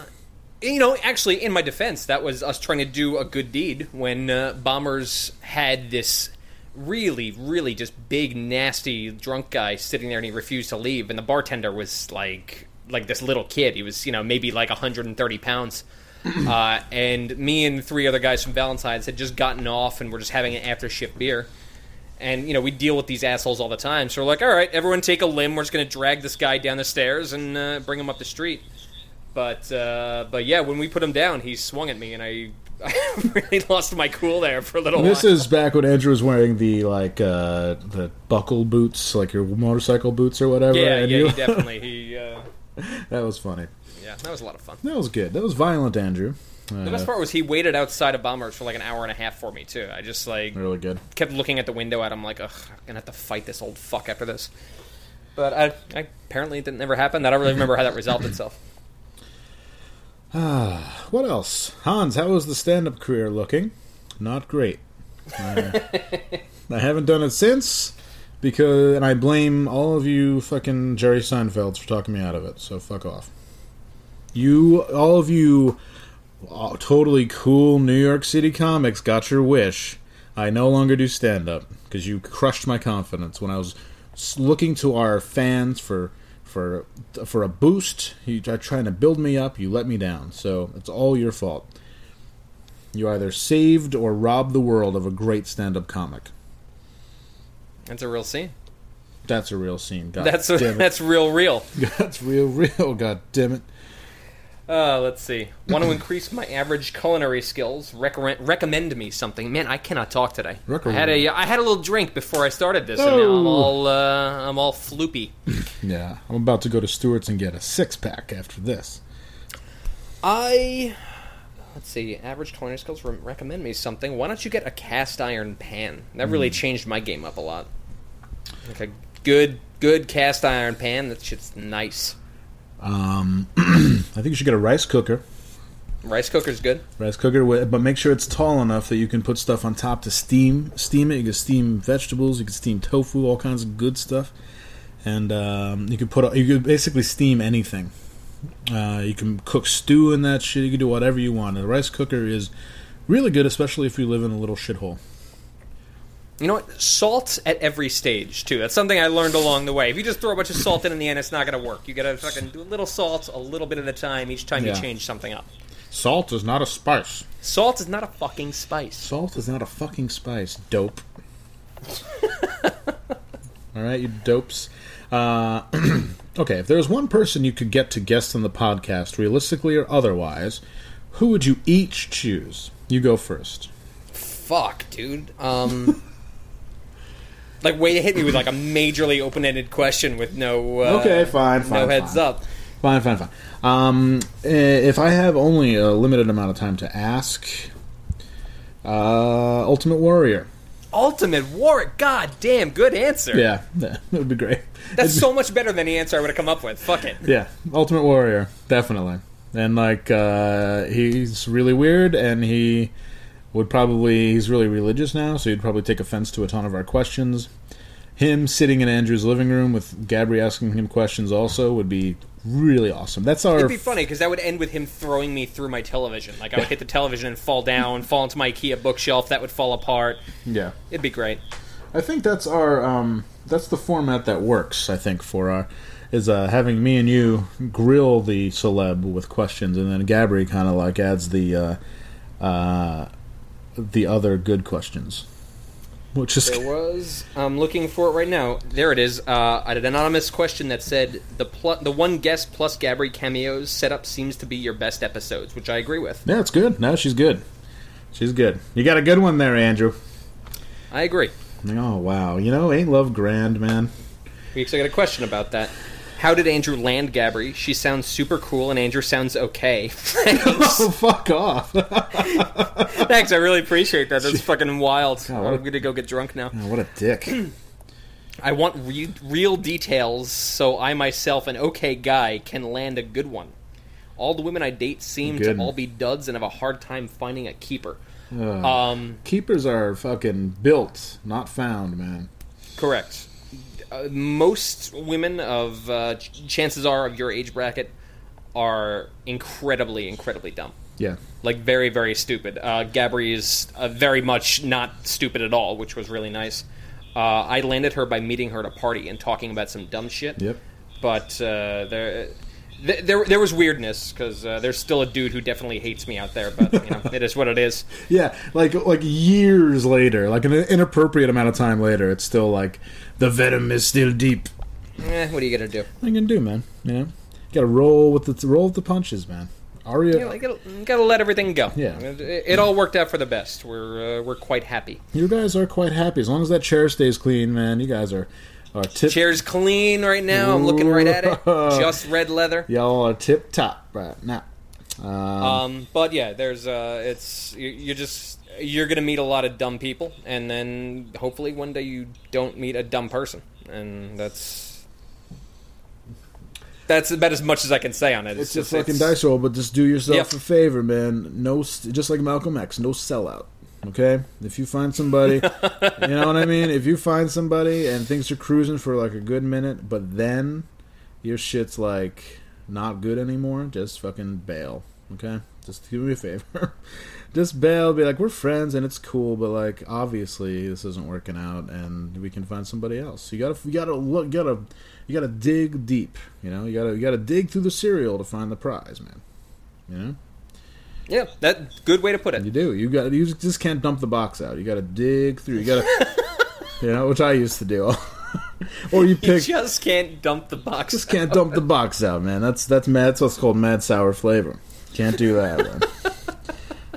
you know actually in my defense that was us trying to do a good deed when uh, Bombers had this. Really, really just big, nasty, drunk guy sitting there, and he refused to leave. And the bartender was like like this little kid. He was, you know, maybe like one hundred thirty pounds. Uh, and me and three other guys from Valentine's had just gotten off, and we're just having an after-shift beer. And, you know, we deal with these assholes all the time. So we're like, all right, everyone take a limb. We're just going to drag this guy down the stairs and uh, bring him up the street. But, uh, but yeah, when we put him down, he swung at me, and I... I really lost my cool there for a little this while. This is back when Andrew was wearing the, like, uh, the buckle boots, like your motorcycle boots or whatever. Yeah, Andrew. yeah, he definitely, he, uh... That was funny. Yeah, that was a lot of fun. That was good. That was violent, Andrew. Uh, the best part was he waited outside of Bombers for, like, an hour and a half for me, too. I just, like... Really good. Kept looking at the window at him, like, ugh, I'm gonna have to fight this old fuck after this. But I, I apparently it didn't ever happen. I don't really remember how that resolved itself. Ah, what else? Hans, how is the stand-up career looking? Not great. Uh, I haven't done it since, because, and I blame all of you fucking Jerry Seinfelds for talking me out of it, so fuck off. You, all of you oh, totally cool New York City comics got your wish. I no longer do stand-up, because you crushed my confidence when I was looking to our fans for... For for a boost, you are trying to build me up, you let me down. So it's all your fault. You either saved or robbed the world of a great stand-up comic. That's a real scene. That's a real scene. God that's a, damn it. That's real real. That's real real. God damn it. Uh, let's see. Want to increase my average culinary skills? Rec- recommend me something. Man, I cannot talk today. Rec- I had a I had a little drink before I started this, oh. and now I'm all uh, I'm all floopy. Yeah, I'm about to go to Stewart's and get a six pack after this. I let's see. Average culinary skills. Re- recommend me something. Why don't you get a cast iron pan? That really mm. changed my game up a lot. Like a good good cast iron pan. That shit's nice. Um, I think you should get a rice cooker. Rice cooker's good. Rice cooker, with, but make sure it's tall enough that you can put stuff on top to steam. Steam it. You can steam vegetables. You can steam tofu. All kinds of good stuff. And um, you can put. You can basically steam anything. Uh, you can cook stew in that shit. You can do whatever you want. And the rice cooker is really good, especially if you live in a little shithole. You know what? Salt at every stage, too. That's something I learned along the way. If you just throw a bunch of salt in in the end, it's not going to work. You got to fucking do a little salt a little bit at a time each time yeah. you change something up. Salt is not a spice. Salt is not a fucking spice. Salt is not a fucking spice. Dope. All right, you dopes. Uh, okay, if there was one person you could get to guest on the podcast, realistically or otherwise, who would you each choose? You go first. Fuck, dude. Um... Like, way to hit me with, like, a majorly open-ended question with no... Uh, okay, fine, fine, No heads fine. up. Fine, fine, fine. Um, if I have only a limited amount of time to ask, Uh, Ultimate Warrior. Ultimate Warrior. God damn, good answer. Yeah, yeah, that would be great. That's It'd so be... much better than the answer I would have come up with. Fuck it. Yeah, Ultimate Warrior, definitely. And, like, uh, he's really weird, and he would probably... He's really religious now, so he'd probably take offense to a ton of our questions. Him sitting in Andrew's living room with Gabri asking him questions also would be really awesome. That's our... It'd be funny, because that would end with him throwing me through my television. Like, I would hit the television and fall down, fall into my IKEA bookshelf, that would fall apart. Yeah. It'd be great. I think that's our... Um, that's the format that works, I think, for our... is uh, having me and you grill the celeb with questions, and then Gabri kind of like adds the uh, uh, the other good questions. Which is there was I'm looking for it right now. There it is. Uh, an anonymous question that said the pl- the one guest plus Gabri cameos setup seems to be your best episodes, which I agree with. Yeah, it's good. No, she's good. She's good. You got a good one there, Andrew. I agree. Oh wow, you know, ain't love grand, man. Because I got a question about that. How did Andrew land Gabri? She sounds super cool, and Andrew sounds okay. Oh, fuck off. Thanks, I really appreciate that. That's fucking wild. God, I'm going to go get drunk now. God, what a dick. I want re- real details so I myself, an okay guy, can land a good one. All the women I date seem good. to all be duds and have a hard time finding a keeper. Uh, um, keepers are fucking built, not found, man. Correct. Uh, most women of uh, ch- chances are of your age bracket are incredibly, incredibly dumb. Yeah, like very, very stupid. Uh, Gabri is uh, very much not stupid at all, which was really nice. Uh, I landed her by meeting her at a party and talking about some dumb shit. Yep. But uh, there, th- there, there was weirdness because uh, there's still a dude who definitely hates me out there. But you know, it is what it is. Yeah, like like years later, like an inappropriate amount of time later, it's still like. The venom is still deep. Eh, what are you gonna do? What are you gonna do, man? You know, you gotta roll with the roll with the punches, man. Aria, yeah, you gotta, you gotta let everything go. Yeah, it, it all worked out for the best. We're uh, we're quite happy. You guys are quite happy as long as that chair stays clean, man. You guys are are tip. Chair's clean right now. I'm looking right at it. Just red leather. Y'all are tip top right now. Um, um but yeah, there's uh, it's you, you're just. You're going to meet a lot of dumb people, and then hopefully one day you don't meet a dumb person. And that's that's about as much as I can say on it. It's, it's just a fucking it's, dice roll, but just do yourself yep. a favor, man. No, just like Malcolm X, no sellout, okay? If you find somebody, you know what I mean? If you find somebody and things are cruising for like a good minute, but then your shit's like not good anymore, just fucking bail, okay? Just do me a favor. Just bail, be like, we're friends and it's cool, but like obviously this isn't working out, and we can find somebody else. You gotta, you gotta look, you gotta, you gotta dig deep. You know, you gotta, you gotta dig through the cereal to find the prize, man. You know? Yeah, that good way to put it. You do. You got, you just can't dump the box out. You gotta dig through. You gotta, you know, which I used to do. Or you pick. You just can't dump the box. Just out. Can't dump the box out, man. That's that's mad. That's what's called mad sour flavor. Can't do that, man.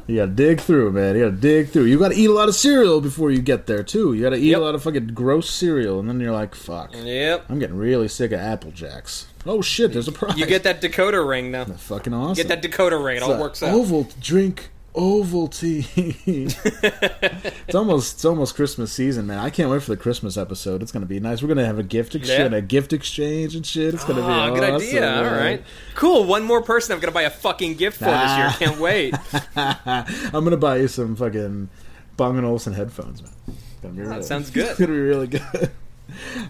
You gotta dig through, man. You gotta dig through. You gotta eat a lot of cereal before you get there, too. You gotta eat yep. a lot of fucking gross cereal, and then you're like, fuck. Yep. I'm getting really sick of Apple Jacks. Oh, shit, there's a prize. You get that Dakota ring, though. That's fucking awesome. Get that Dakota ring. It it's all works out. Oval, drink Ovaltine. It's almost it's almost Christmas season, man. I can't wait for the Christmas episode. It's gonna be nice. We're gonna have a gift exchange, yeah. a gift exchange and shit. It's gonna oh, be awesome. Good idea. Man. All right, cool. One more person I'm gonna buy a fucking gift for ah. this year. Can't wait. I'm gonna buy you some fucking Bang and Olufsen headphones, man. That really, sounds good. It's gonna be really good.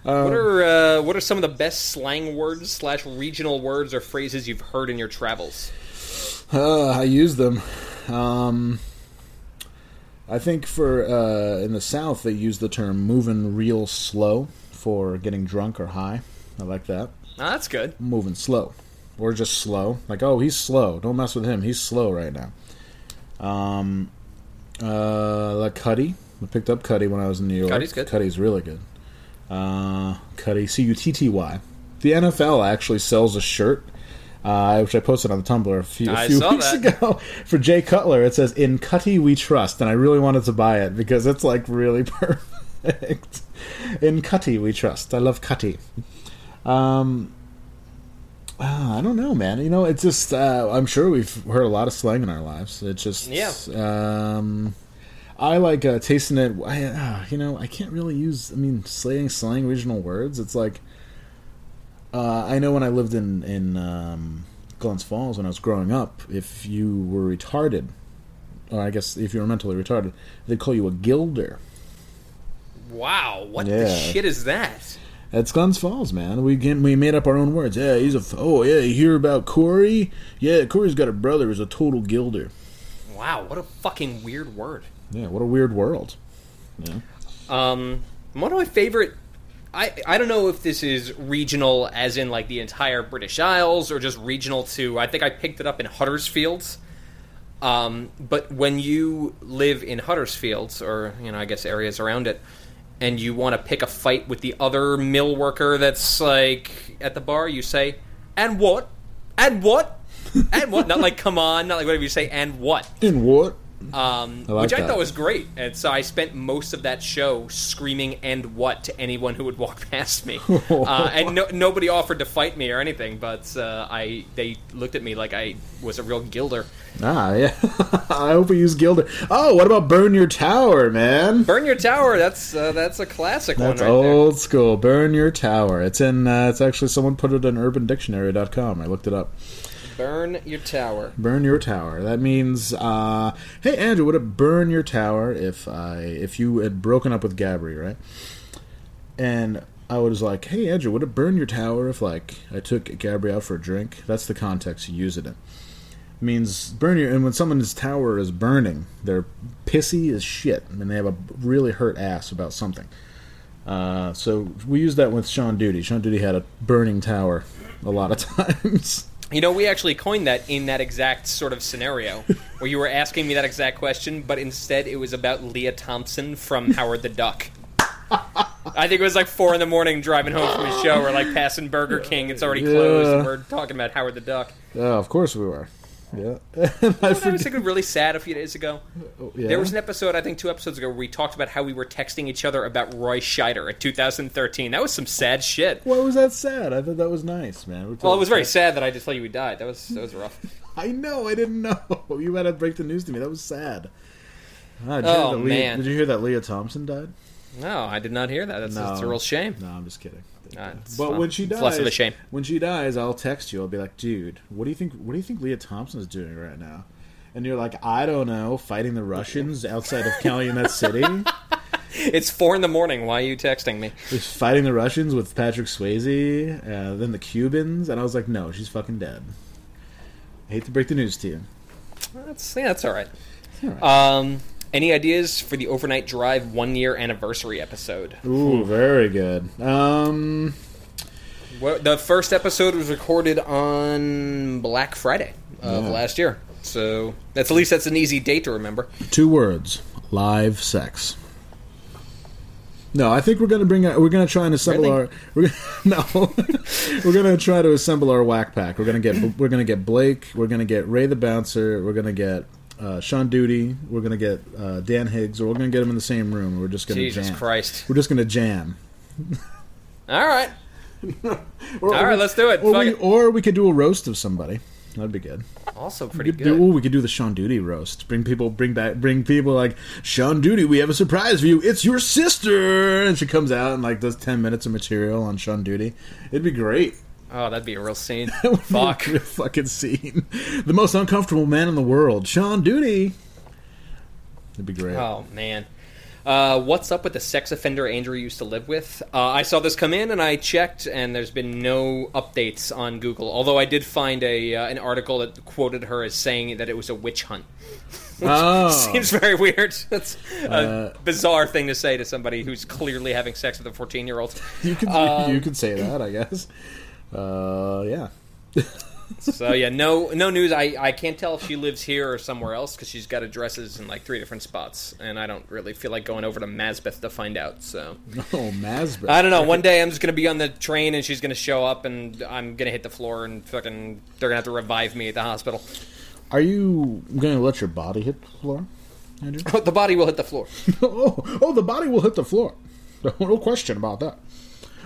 Um, what are uh, what are some of the best slang words slash regional words or phrases you've heard in your travels? Uh, I use them. Um, I think for uh, in the South they use the term "moving real slow" for getting drunk or high. I like that. Oh, that's good. Moving slow, or just slow. Like, oh, he's slow. Don't mess with him. He's slow right now. Um, uh, like Cuddy. I picked up Cuddy when I was in New York. Cuddy's good. Cuddy's really good. Uh, Cuddy, C U T T Y. The N F L actually sells a shirt. Uh, which I posted on the Tumblr a few, a few weeks that. ago for Jay Cutler. It says, "In Cutty we trust," and I really wanted to buy it because it's like really perfect. In Cutty we trust. I love Cutty. Um, uh, I don't know, man. You know, it's just uh, I'm sure we've heard a lot of slang in our lives. It's just yeah. Um, I like uh, tasting it. I, uh, you know, I can't really use. I mean, slang, slang, regional words. It's like uh, I know when I lived in in um, Glens Falls when I was growing up, if you were retarded, or I guess if you were mentally retarded, they'd call you a gilder. Wow, what yeah. the shit is that? That's Glens Falls, man. We get, we made up our own words. Yeah, he's a. Oh yeah, you hear about Corey? Yeah, Corey's got a brother who's a total gilder. Wow, what a fucking weird word. Yeah, what a weird world. Yeah. Um, one of my favorite. I I don't know if this is regional, as in like the entire British Isles, or just regional to. I think I picked it up in Huddersfield. Um, but when you live in Huddersfield, or you know, I guess areas around it. And you want to pick a fight with the other mill worker that's, like, at the bar, you say, and what? And what? And what? Not like, come on. Not like whatever you say, and what? And what? Um, I like which that. I thought was great. And so I spent most of that show screaming, and what, to anyone who would walk past me. uh, and no, nobody offered to fight me or anything, but uh, I they looked at me like I was a real gilder. Ah, yeah. I hope we use Gilder. Oh, what about Burn Your Tower, man? Burn Your Tower. That's uh, that's a classic that's one right there. That's old school. Burn Your Tower. It's in. Uh, it's actually someone put it on urban dictionary dot com. I looked it up. Burn Your Tower. Burn Your Tower. That means, uh, hey, Andrew, would it burn your tower if I if you had broken up with Gabri, right? And I was like, hey, Andrew, would it burn your tower if like I took Gabri out for a drink? That's the context you use it in. Means burn your, and when someone's tower is burning, they're pissy as shit, and they have a really hurt ass about something. Uh, so we used that with Sean Duty. Sean Duty had a burning tower a lot of times. You know, we actually coined that in that exact sort of scenario, where you were asking me that exact question, but instead it was about Lea Thompson from Howard the Duck. I think it was like four in the morning driving home from his show, or like passing Burger King, it's already closed, yeah. and we're talking about Howard the Duck. Yeah, of course we were. Yeah, you know I, I was thinking really sad a few days ago. Yeah. There was an episode, I think two episodes ago, where we talked about how we were texting each other about Roy Scheider in two thousand thirteen. That was some sad shit. Why was that sad? I thought that was nice, man. We're well, it was very sad that I just told you we died. That was that was rough. I know. I didn't know. You had to break the news to me. That was sad. Ah, oh Lea, man! Did you hear that Lea Thompson died? No, I did not hear that. That's, no. that's a real shame. No, I'm just kidding. Uh, but not, when she dies, less of a shame. When she dies, I'll text you. I'll be like, "Dude, what do you think? What do you think Lea Thompson is doing right now?" And you're like, "I don't know, fighting the Russians outside of Calumet City." It's four in the morning. Why are you texting me? She's fighting the Russians with Patrick Swayze, uh, then the Cubans, and I was like, "No, she's fucking dead." I hate to break the news to you. That's yeah, that's all right. All right. Um, any ideas for the Overnight Drive one-year anniversary episode? Ooh, very good. Um, well, the first episode was recorded on Black Friday of yeah. last year. So that's at least that's an easy date to remember. Two words. Live sex. No, I think we're going to bring we're going to try and assemble really? our we're gonna, no. We're going to try to assemble our whack pack. We're going to get we're going to get Blake, we're going to get Ray the Bouncer, we're going to get Uh, Sean Duty, we're gonna get uh, Dan Higgs, or we're gonna get him in the same room. We're just gonna Jesus jam. Christ. We're just gonna jam. All right. or, All right, we, let's do it. Or we, it. Or we could do a roast of somebody. That'd be good. Also pretty good. Do, oh, we could do the Sean Duty roast. Bring people, bring back, bring people like Sean Duty. We have a surprise for you. It's your sister, and she comes out and like does ten minutes of material on Sean Duty. It'd be great. Oh, that'd be a real scene. That would Fuck. Be a real fucking scene. The most uncomfortable man in the world, Sean Duty. That'd be great. Oh, man. Uh, what's up with the sex offender Andrew used to live with? Uh, I saw this come in, and I checked, and there's been no updates on Google. Although I did find a uh, an article that quoted her as saying that it was a witch hunt. Which oh. seems very weird. That's a uh, bizarre thing to say to somebody who's clearly having sex with a fourteen-year-old. You can, um, you can say that, I guess. Uh, yeah. so, yeah, no no news. I, I can't tell if she lives here or somewhere else, because she's got addresses in, like, three different spots, and I don't really feel like going over to Masbeth to find out, so. Oh, Masbeth. I don't know. One day I'm just going to be on the train, and she's going to show up, and I'm going to hit the floor, and fucking, they're going to have to revive me at the hospital. Are you going to let your body hit the floor, Andrew? Oh, the body will hit the floor. oh, oh, the body will hit the floor. No question about that.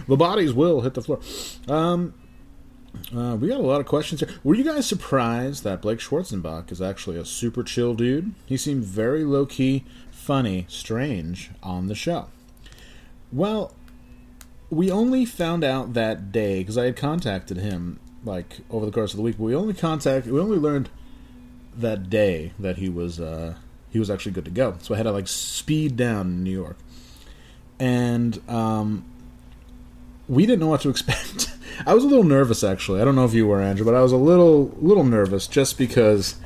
The bodies will hit the floor. Um, uh, we got a lot of questions here. Were you guys surprised that Blake Schwarzenbach is actually a super chill dude? He seemed very low-key, funny, strange on the show? Well, we only found out that day, because I had contacted him, like, over the course of the week, but we only contact, we only learned that day that he was, uh, he was actually good to go. So I had to, like, speed down in New York. And, um, we didn't know what to expect. I was a little nervous, actually. I don't know if you were, Andrew, but I was a little little nervous just because,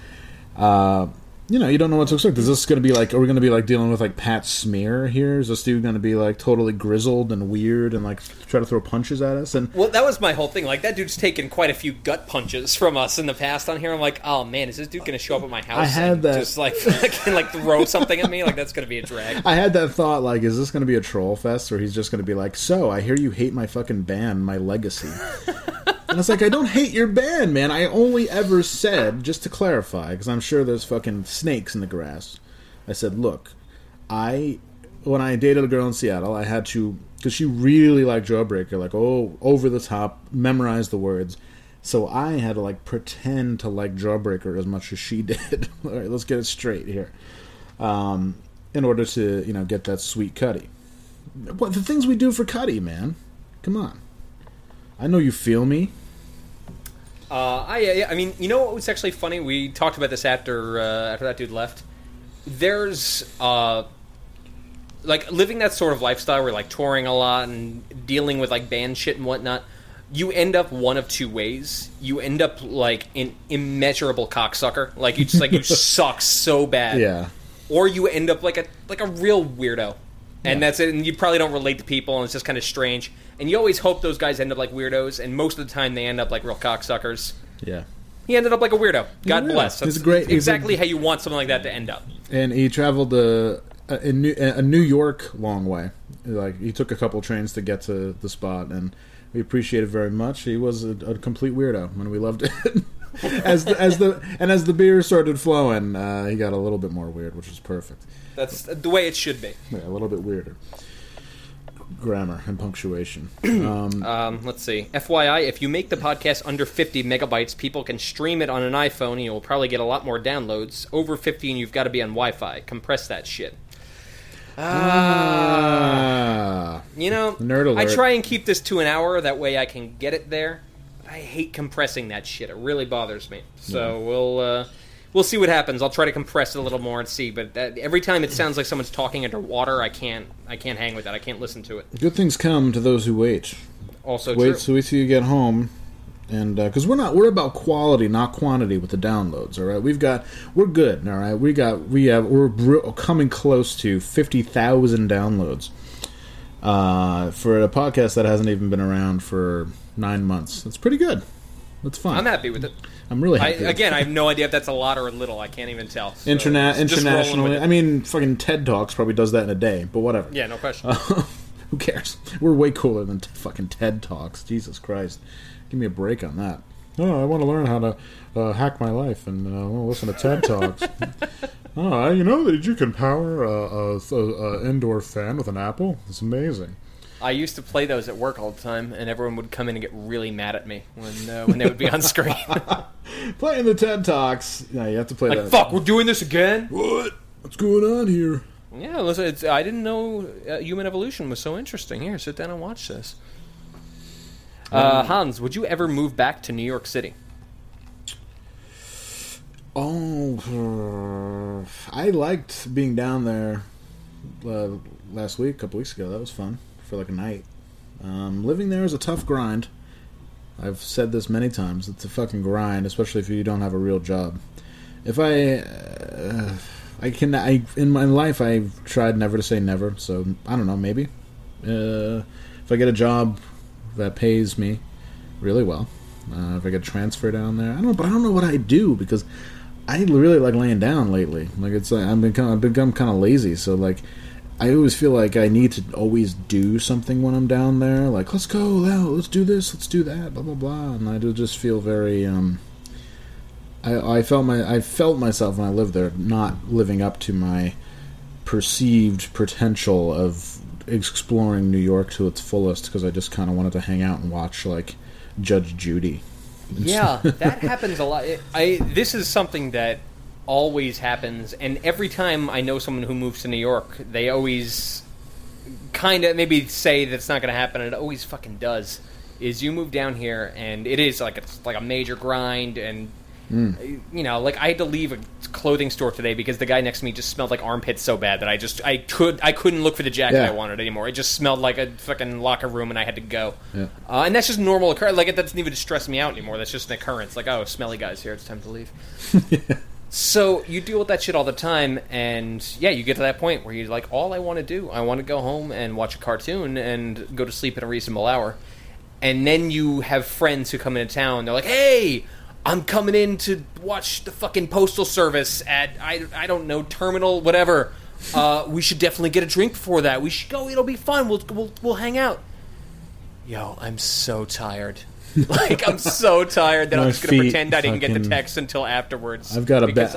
uh, you know, you don't know what to expect. Is this going to be like, are we going to be like dealing with like Pat Smear here? Is this dude going to be like totally grizzled and weird and like try to throw punches at us? And well, that was my whole thing. Like, that dude's taken quite a few gut punches from us in the past on here. I'm like, oh man, is this dude going to show up at my house I had and that... just like, like, and, like throw something at me? Like, that's going to be a drag. I had that thought, like, is this going to be a troll fest or he's just going to be like, so I hear you hate my fucking band, my legacy. And it's like, I don't hate your band, man. I only ever said, just to clarify, because I'm sure there's fucking snakes in the grass. I said, look, I, when I dated a girl in Seattle, I had to, because she really liked Jawbreaker, like, oh, over the top, memorize the words. So I had to, like, pretend to like Jawbreaker as much as she did. All right, let's get it straight here. Um, in order to, you know, get that sweet Cuddy. What, the things we do for Cuddy, man. Come on. I know you feel me. Uh, I, I mean, you know what was actually funny? We talked about this after uh, after that dude left. There's, uh, like, living that sort of lifestyle where, like, touring a lot and dealing with, like, band shit and whatnot, you end up one of two ways. You end up, like, an immeasurable cocksucker. Like, you just, like, you suck so bad. Yeah. Or you end up like a like a real weirdo. And yeah. That's it, and you probably don't relate to people, and it's just kind of strange. And you always hope those guys end up like weirdos, and most of the time they end up like real cocksuckers. Yeah. He ended up like a weirdo. God yeah, bless. That's great, exactly a, how you want something like that to end up. And he traveled a, a, New, a New York long way. Like, he took a couple trains to get to the spot, and we appreciate it very much. He was a, a complete weirdo, and we loved it. As the, as the and as the beer started flowing, uh, he got a little bit more weird, which was perfect. That's the way it should be. Yeah, a little bit weirder. Grammar and punctuation. Um, um, let's see. F Y I, if you make the podcast under fifty megabytes, people can stream it on an iPhone, and you'll probably get a lot more downloads. Over fifteen, you've got to be on Wi-Fi. Compress that shit. Ah, uh, you know, nerd alert. I try and keep this to an hour. That way I can get it there. I hate compressing that shit. It really bothers me. So yeah. we'll uh, we'll see what happens. I'll try to compress it a little more and see. But that, every time it sounds like someone's talking underwater, I can't I can't hang with that. I can't listen to it. Good things come to those who wait. Also wait true. Wait so we see you get home, and because uh, we're not we're about quality, not quantity, with the downloads. All right, we've got we're good. All right, we got we have we're br- coming close to fifty thousand downloads uh, for a podcast that hasn't even been around for. Nine months. That's pretty good. That's fine. I'm happy with it. I'm really happy. I, again, I have no idea if that's a lot or a little. I can't even tell. So Interna- internationally, I mean, fucking TED Talks probably does that in a day, but whatever. Yeah, no question. Uh, who cares? We're way cooler than t- fucking TED Talks. Jesus Christ. Give me a break on that. Oh, I want to learn how to uh, hack my life, and uh, I want to listen to TED Talks. Oh, you know that you can power an a, a indoor fan with an apple? It's amazing. I used to play those at work all the time, and everyone would come in and get really mad at me when uh, when they would be on screen. Playing the TED Talks. No, you have to play like, that. Fuck, we're doing this again? What? What's going on here? Yeah, listen, it's, I didn't know uh, human evolution was so interesting. Here, sit down and watch this. Uh, Hans, would you ever move back to New York City? Oh, I liked being down there uh, last week, a couple weeks ago. That was fun. For like a night. Um, living there is a tough grind. I've said this many times. It's a fucking grind, especially if you don't have a real job. If I... Uh, I can... I, in my life, I've tried never to say never, so I don't know, maybe. Uh, if I get a job that pays me really well, uh, if I get transferred down there, I don't know, but I don't know what I do, because I really like laying down lately. Like, it's like, I've become, I've become kind of lazy, so like... I always feel like I need to always do something when I'm down there. Like, let's go, let's do this, let's do that, blah blah blah. And I do just feel very. Um, I I felt my I felt myself when I lived there not living up to my perceived potential of exploring New York to its fullest, because I just kind of wanted to hang out and watch like Judge Judy. Yeah, that happens a lot. I this is something that always happens, and every time I know someone who moves to New York, they always kind of maybe say that's not going to happen, and it always fucking does, is you move down here, and it is like it's like a major grind, and mm. you know, like I had to leave a clothing store today because the guy next to me just smelled like armpits so bad that I just I could I couldn't look for the jacket yeah. I wanted anymore. It just smelled like a fucking locker room, and I had to go. Yeah. Uh, and that's just normal occurrence. Like it doesn't even stress me out anymore. That's just an occurrence. Like, oh, smelly guy's here. It's time to leave. yeah. So you deal with that shit all the time, and yeah, you get to that point where you're like, all I want to do, I want to go home and watch a cartoon and go to sleep at a reasonable hour. And then you have friends who come into town. They're like, hey, I'm coming in to watch the fucking Postal Service at, I, I don't know, Terminal, whatever. Uh, we should definitely get a drink before that. We should go. It'll be fun. We'll we'll, we'll hang out. Yo, I'm so tired. Like, I'm so tired that My I'm just going to pretend I didn't fucking... get the text until afterwards. I've got a bet.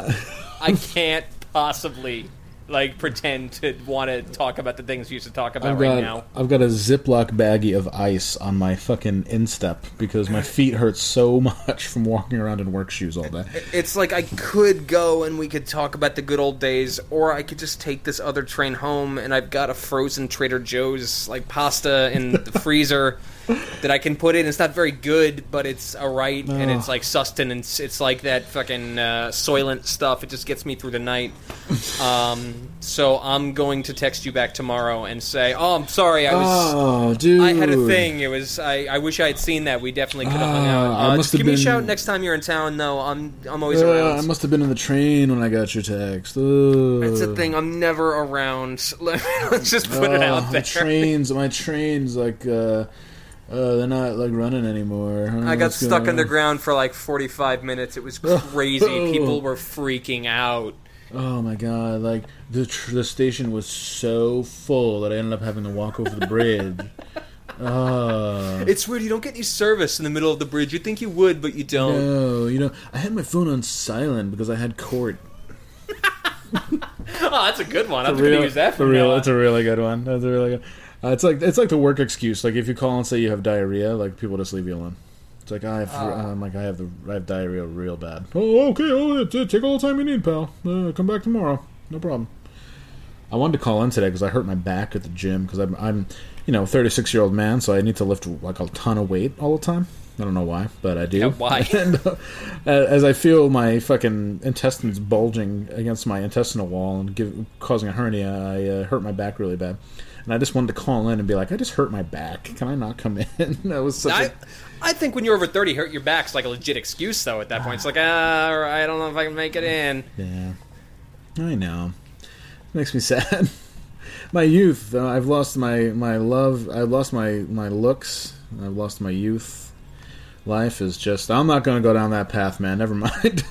I can't possibly... like, pretend to want to talk about the things you used to talk about I've right got, now. I've got a Ziploc baggie of ice on my fucking instep because my feet hurt so much from walking around in work shoes all day. It's like I could go and we could talk about the good old days, or I could just take this other train home and I've got a frozen Trader Joe's, like, pasta in the freezer that I can put in. It's not very good, but it's alright, oh. and it's like sustenance. It's like that fucking uh, Soylent stuff. It just gets me through the night. Um, so I'm going to text you back tomorrow and say, "Oh, I'm sorry, I was, oh, dude. I had a thing. It was, I, I wish I had seen that. We definitely could have uh, hung out. Uh, just give been... me a shout next time you're in town, though. I'm, I'm always uh, around. I must have been in the train when I got your text. Uh. It's a thing. I'm never around. Let's just put uh, it out there. My trains, my trains, like." Uh, Oh, uh, they're not, like, running anymore. I, I got stuck underground for, like, forty-five minutes. It was crazy. Oh. People were freaking out. Oh, my God. Like, the tr- the station was so full that I ended up having to walk over the bridge. uh. It's weird. You don't get any service in the middle of the bridge. You'd think you would, but you don't. No, you know, I had my phone on silent because I had court. Oh, that's a good one. It's I'm going to use that for real. That's a really good one. That's a really good one. Uh, it's like it's like the work excuse. Like if you call and say you have diarrhea, like people just leave you alone. It's like I have, uh, I'm like I have the I have diarrhea real bad. Oh okay, oh, take all the time you need, pal. Uh, come back tomorrow, no problem. I wanted to call in today because I hurt my back at the gym because I'm I'm you know thirty-six year old man, so I need to lift like a ton of weight all the time. I don't know why, but I do. Yeah, why? And, uh, as I feel my fucking intestines bulging against my intestinal wall and give, causing a hernia, I uh, hurt my back really bad. And I just wanted to call in and be like, I just hurt my back. Can I not come in? That was such I, a... I think when you're over thirty, hurt your back's like a legit excuse, though, at that point. It's like, ah, I don't know if I can make it in. Yeah. I know. It makes me sad. My youth. Uh, I've lost my, my love. I've lost my, my looks. I've lost my youth. Life is just... I'm not going to go down that path, man. Never mind.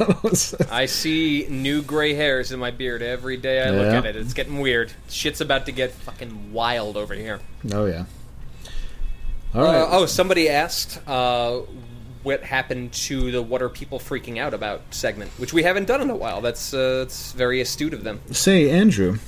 I see new gray hairs in my beard every day I yeah. look at it. It's getting weird. Shit's about to get fucking wild over here. Oh, yeah. All right. Uh, oh, somebody asked uh, what happened to the What Are People Freaking Out About segment, which we haven't done in a while. That's, uh, that's very astute of them. Say, Andrew,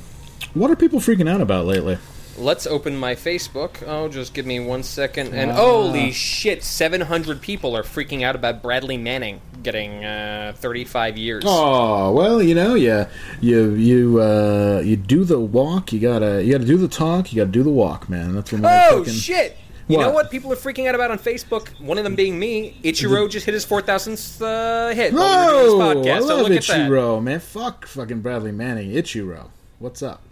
what are people freaking out about lately? Let's open my Facebook. Oh, just give me one second. And wow. Holy shit, seven hundred people are freaking out about Bradley Manning getting uh, thirty-five years. Oh, well, you know, yeah, you you uh, you do the walk. You gotta you gotta do the talk. You gotta do the walk, man. That's what. Oh fucking... shit! You what? know what people are freaking out about on Facebook? One of them being me. Ichiro just hit his four thousandth uh, hit. Oh, while we were doing this podcast. I love so look Ichiro, at that. Man. Fuck, fucking Bradley Manning, Ichiro. What's up?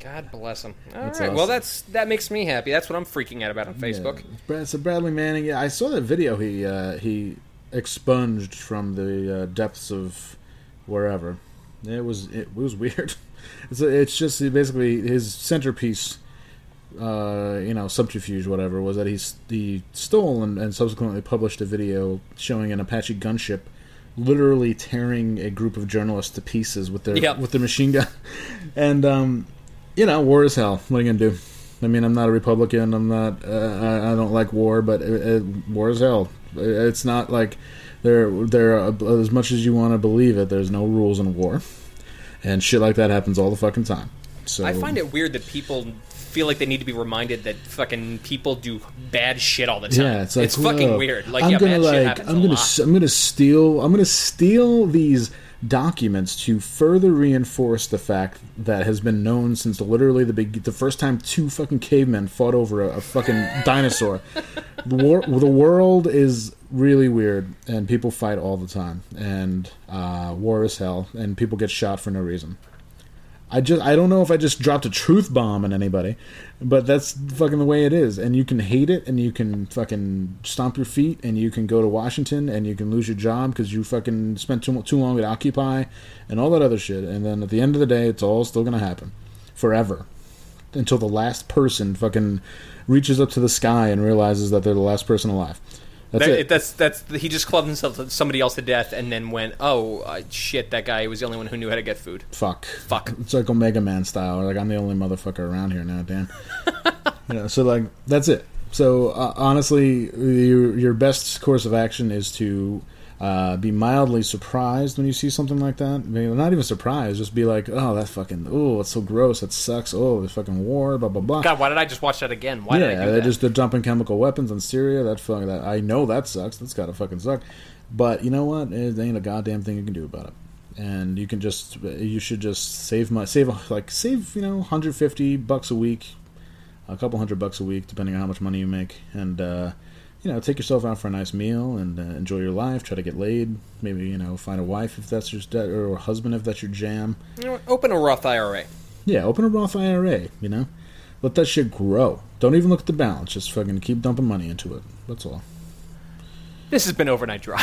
God bless him. All that's right. Awesome. Well, that's that makes me happy. That's what I'm freaking out about on Facebook. Yeah. So Bradley Manning, yeah, I saw that video he uh, he expunged from the uh, depths of wherever. It was it, it was weird. It's, it's just basically his centerpiece, uh, you know, subterfuge, whatever, was that he he stole and, and subsequently published a video showing an Apache gunship literally tearing a group of journalists to pieces with their yep. with their machine gun, and. Um, You know, war is hell. What are you going to do? I mean, I'm not a Republican. I'm not... Uh, I, I don't like war, but it, it, war is hell. It, it's not like... there. There, as much as you want to believe it, there's no rules in war. And shit like that happens all the fucking time. So I find it weird that people... feel like they need to be reminded that fucking people do bad shit all the time. Yeah, it's like, it's fucking weird. Like, I'm yeah, gonna bad like, shit happens I'm gonna, a lot. I'm gonna steal. I'm gonna steal these documents to further reinforce the fact that has been known since literally the big, the first time two fucking cavemen fought over a, a fucking dinosaur. The, war, the world is really weird, and people fight all the time, and uh, war is hell, and people get shot for no reason. I just I don't know if I just dropped a truth bomb on anybody, but that's fucking the way it is. And you can hate it, and you can fucking stomp your feet, and you can go to Washington, and you can lose your job because you fucking spent too, too long at Occupy and all that other shit. And then at the end of the day, it's all still going to happen forever until the last person fucking reaches up to the sky and realizes that they're the last person alive. That's that, it. That's that's he just clubbed himself, somebody else to death, and then went, "Oh uh, shit, that guy was the only one who knew how to get food." Fuck, fuck. It's like Omega Man style. Like, I'm the only motherfucker around here now, Dan. You know, so like that's it. So uh, honestly, your your best course of action is to uh, be mildly surprised when you see something like that. I mean, not even surprised, just be like, "Oh, that's fucking. Oh, that's so gross. That sucks. Oh, the fucking war. Blah blah blah." God, why did I just watch that again? Why yeah, did I do that? Just they're dumping chemical weapons in Syria. That fuck. That I know that sucks. That's gotta fucking suck. But you know what? There ain't a goddamn thing you can do about it. And you can just. You should just save my save like save you know one hundred fifty bucks a week, a couple hundred bucks a week, depending on how much money you make, and. uh You know, take yourself out for a nice meal and uh, enjoy your life. Try to get laid. Maybe, you know, find a wife if that's your de- or a husband if that's your jam. You know, open a Roth I R A. Yeah, open a Roth I R A. You know, let that shit grow. Don't even look at the balance. Just fucking keep dumping money into it. That's all. This has been Overnight Drive.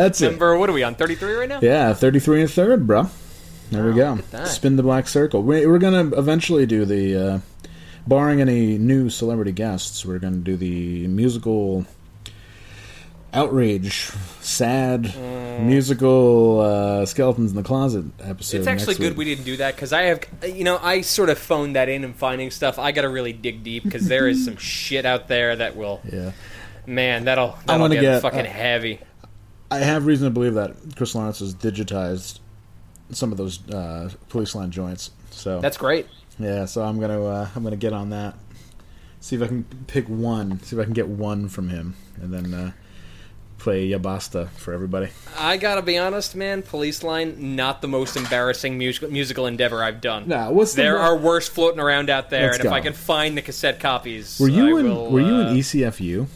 That's it. Number, what are we on? thirty-three right now. Yeah, thirty-three and third, bro. There oh, we go. Spin the black circle. We're gonna eventually do the. Uh, Barring any new celebrity guests, we're going to do the musical outrage, sad, mm. musical uh, skeletons in the closet episode. It's actually good we didn't do that because I have, you know, I sort of phoned that in and finding stuff. I got to really dig deep because there is some shit out there that will, yeah, man, that'll, that'll get, get fucking uh, heavy. I have reason to believe that Chris Lawrence has digitized some of those uh, Police Line joints. So that's great. Yeah, so I'm gonna uh, I'm gonna get on that. See if I can pick one. See if I can get one from him, and then uh, play Ya Basta for everybody. I gotta be honest, man. Police Line, not the most embarrassing musical musical endeavor I've done. Nah, what's the there one? Are worse floating around out there, Let's and go. If I can find the cassette copies, were you I in will, Were you in E C F U?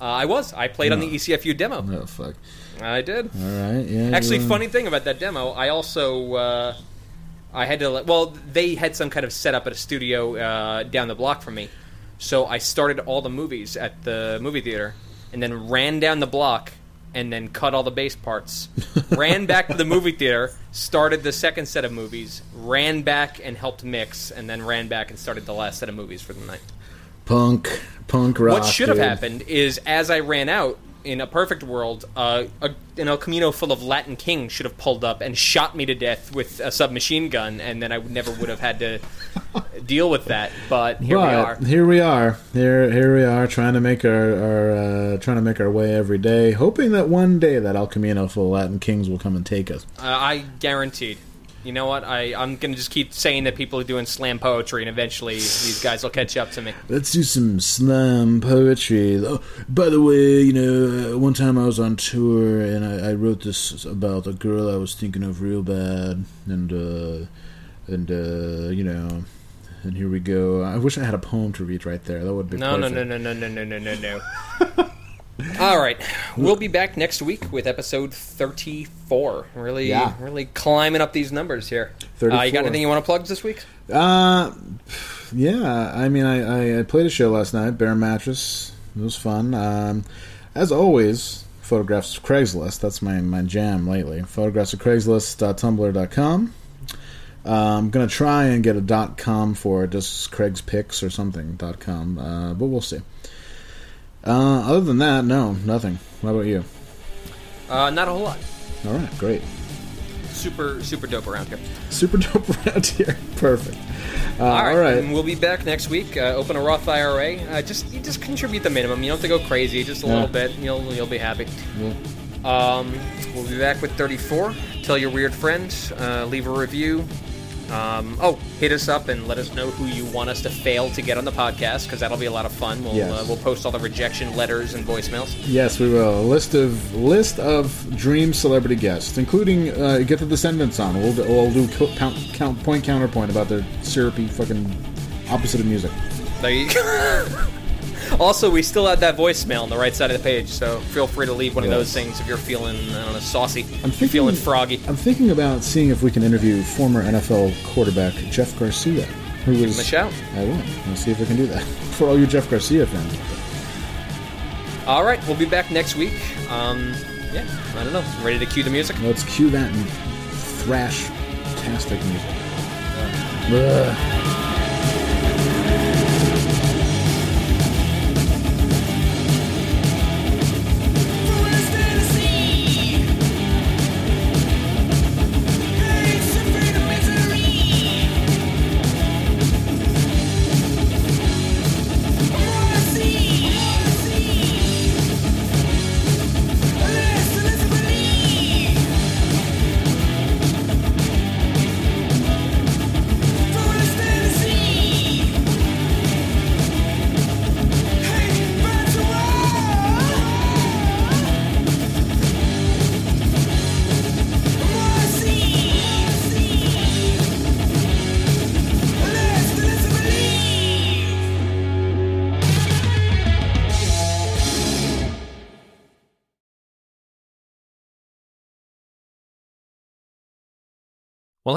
Uh, I was. I played no. on the E C F U demo. No fuck. I did. All right. Yeah. Actually, funny thing about that demo, I also. Uh, I had to, well, they had some kind of setup at a studio uh, down the block from me. So I started all the movies at the movie theater and then ran down the block and then cut all the bass parts. Ran back to the movie theater, started the second set of movies, ran back and helped mix, and then ran back and started the last set of movies for the night. Punk, punk rock. What should have happened is as I ran out, in a perfect world, uh, a, an El Camino full of Latin Kings should have pulled up and shot me to death with a submachine gun, and then I never would have had to deal with that. But here but we are. Here we are. Here, here we are, trying to make our, our uh, trying to make our way every day, hoping that one day that El Camino full of Latin Kings will come and take us. Uh, I guaranteed. You know what? I, I'm going to just keep saying that people are doing slam poetry, and eventually these guys will catch up to me. Let's do some slam poetry. Oh, by the way, you know, one time I was on tour, and I, I wrote this about a girl I was thinking of real bad, and, uh, and uh, you know, and here we go. I wish I had a poem to read right there. That would be no, perfect. No, no, no, no, no, no, no, no, no. All right, we'll be back next week with episode thirty-four. Really, yeah. really climbing up these numbers here. Uh, you got anything you want to plug this week? Uh, yeah. I mean, I, I played a show last night, Bear Mattress. It was fun. Um, as always, Photographs of Craigslist. That's my, my jam lately. Photographs of Craigslist dot tumblr dot com. Uh, I'm going to try and get a .com for it, just Craig's Pics or something, .com, uh, but we'll see. Uh, other than that, no, nothing. How about you? Uh, not a whole lot. All right, great. Super, super dope around here. Super dope around here. Perfect. Uh, all right, all right. And we'll be back next week. Uh, open a Roth I R A. Uh, just, you just contribute the minimum. You don't have to go crazy. Just a yeah. little bit. And you'll, you'll be happy. Yeah. Um, we'll be back with thirty-four. Tell your weird friends. Uh, leave a review. Um, oh, hit us up and let us know who you want us to fail to get on the podcast, because that'll be a lot of fun. We'll yes. uh, we'll post all the rejection letters and voicemails. Yes, we will. A list of list of dream celebrity guests, including uh, get the Descendants on. We'll, we'll do count, count, point counterpoint about their syrupy fucking opposite of music. There you go. Also, we still have that voicemail on the right side of the page, so feel free to leave one yes. of those things if you're feeling, I don't know, saucy. I'm thinking, feeling froggy. I'm thinking about seeing if we can interview former N F L quarterback Jeff Garcia, who was. Give him a shout. I will. Let's see if we can do that for all you Jeff Garcia fans. All right, we'll be back next week. Um, yeah, I don't know. Ready to cue the music? Let's cue that thrash-tastic music. Uh, Well,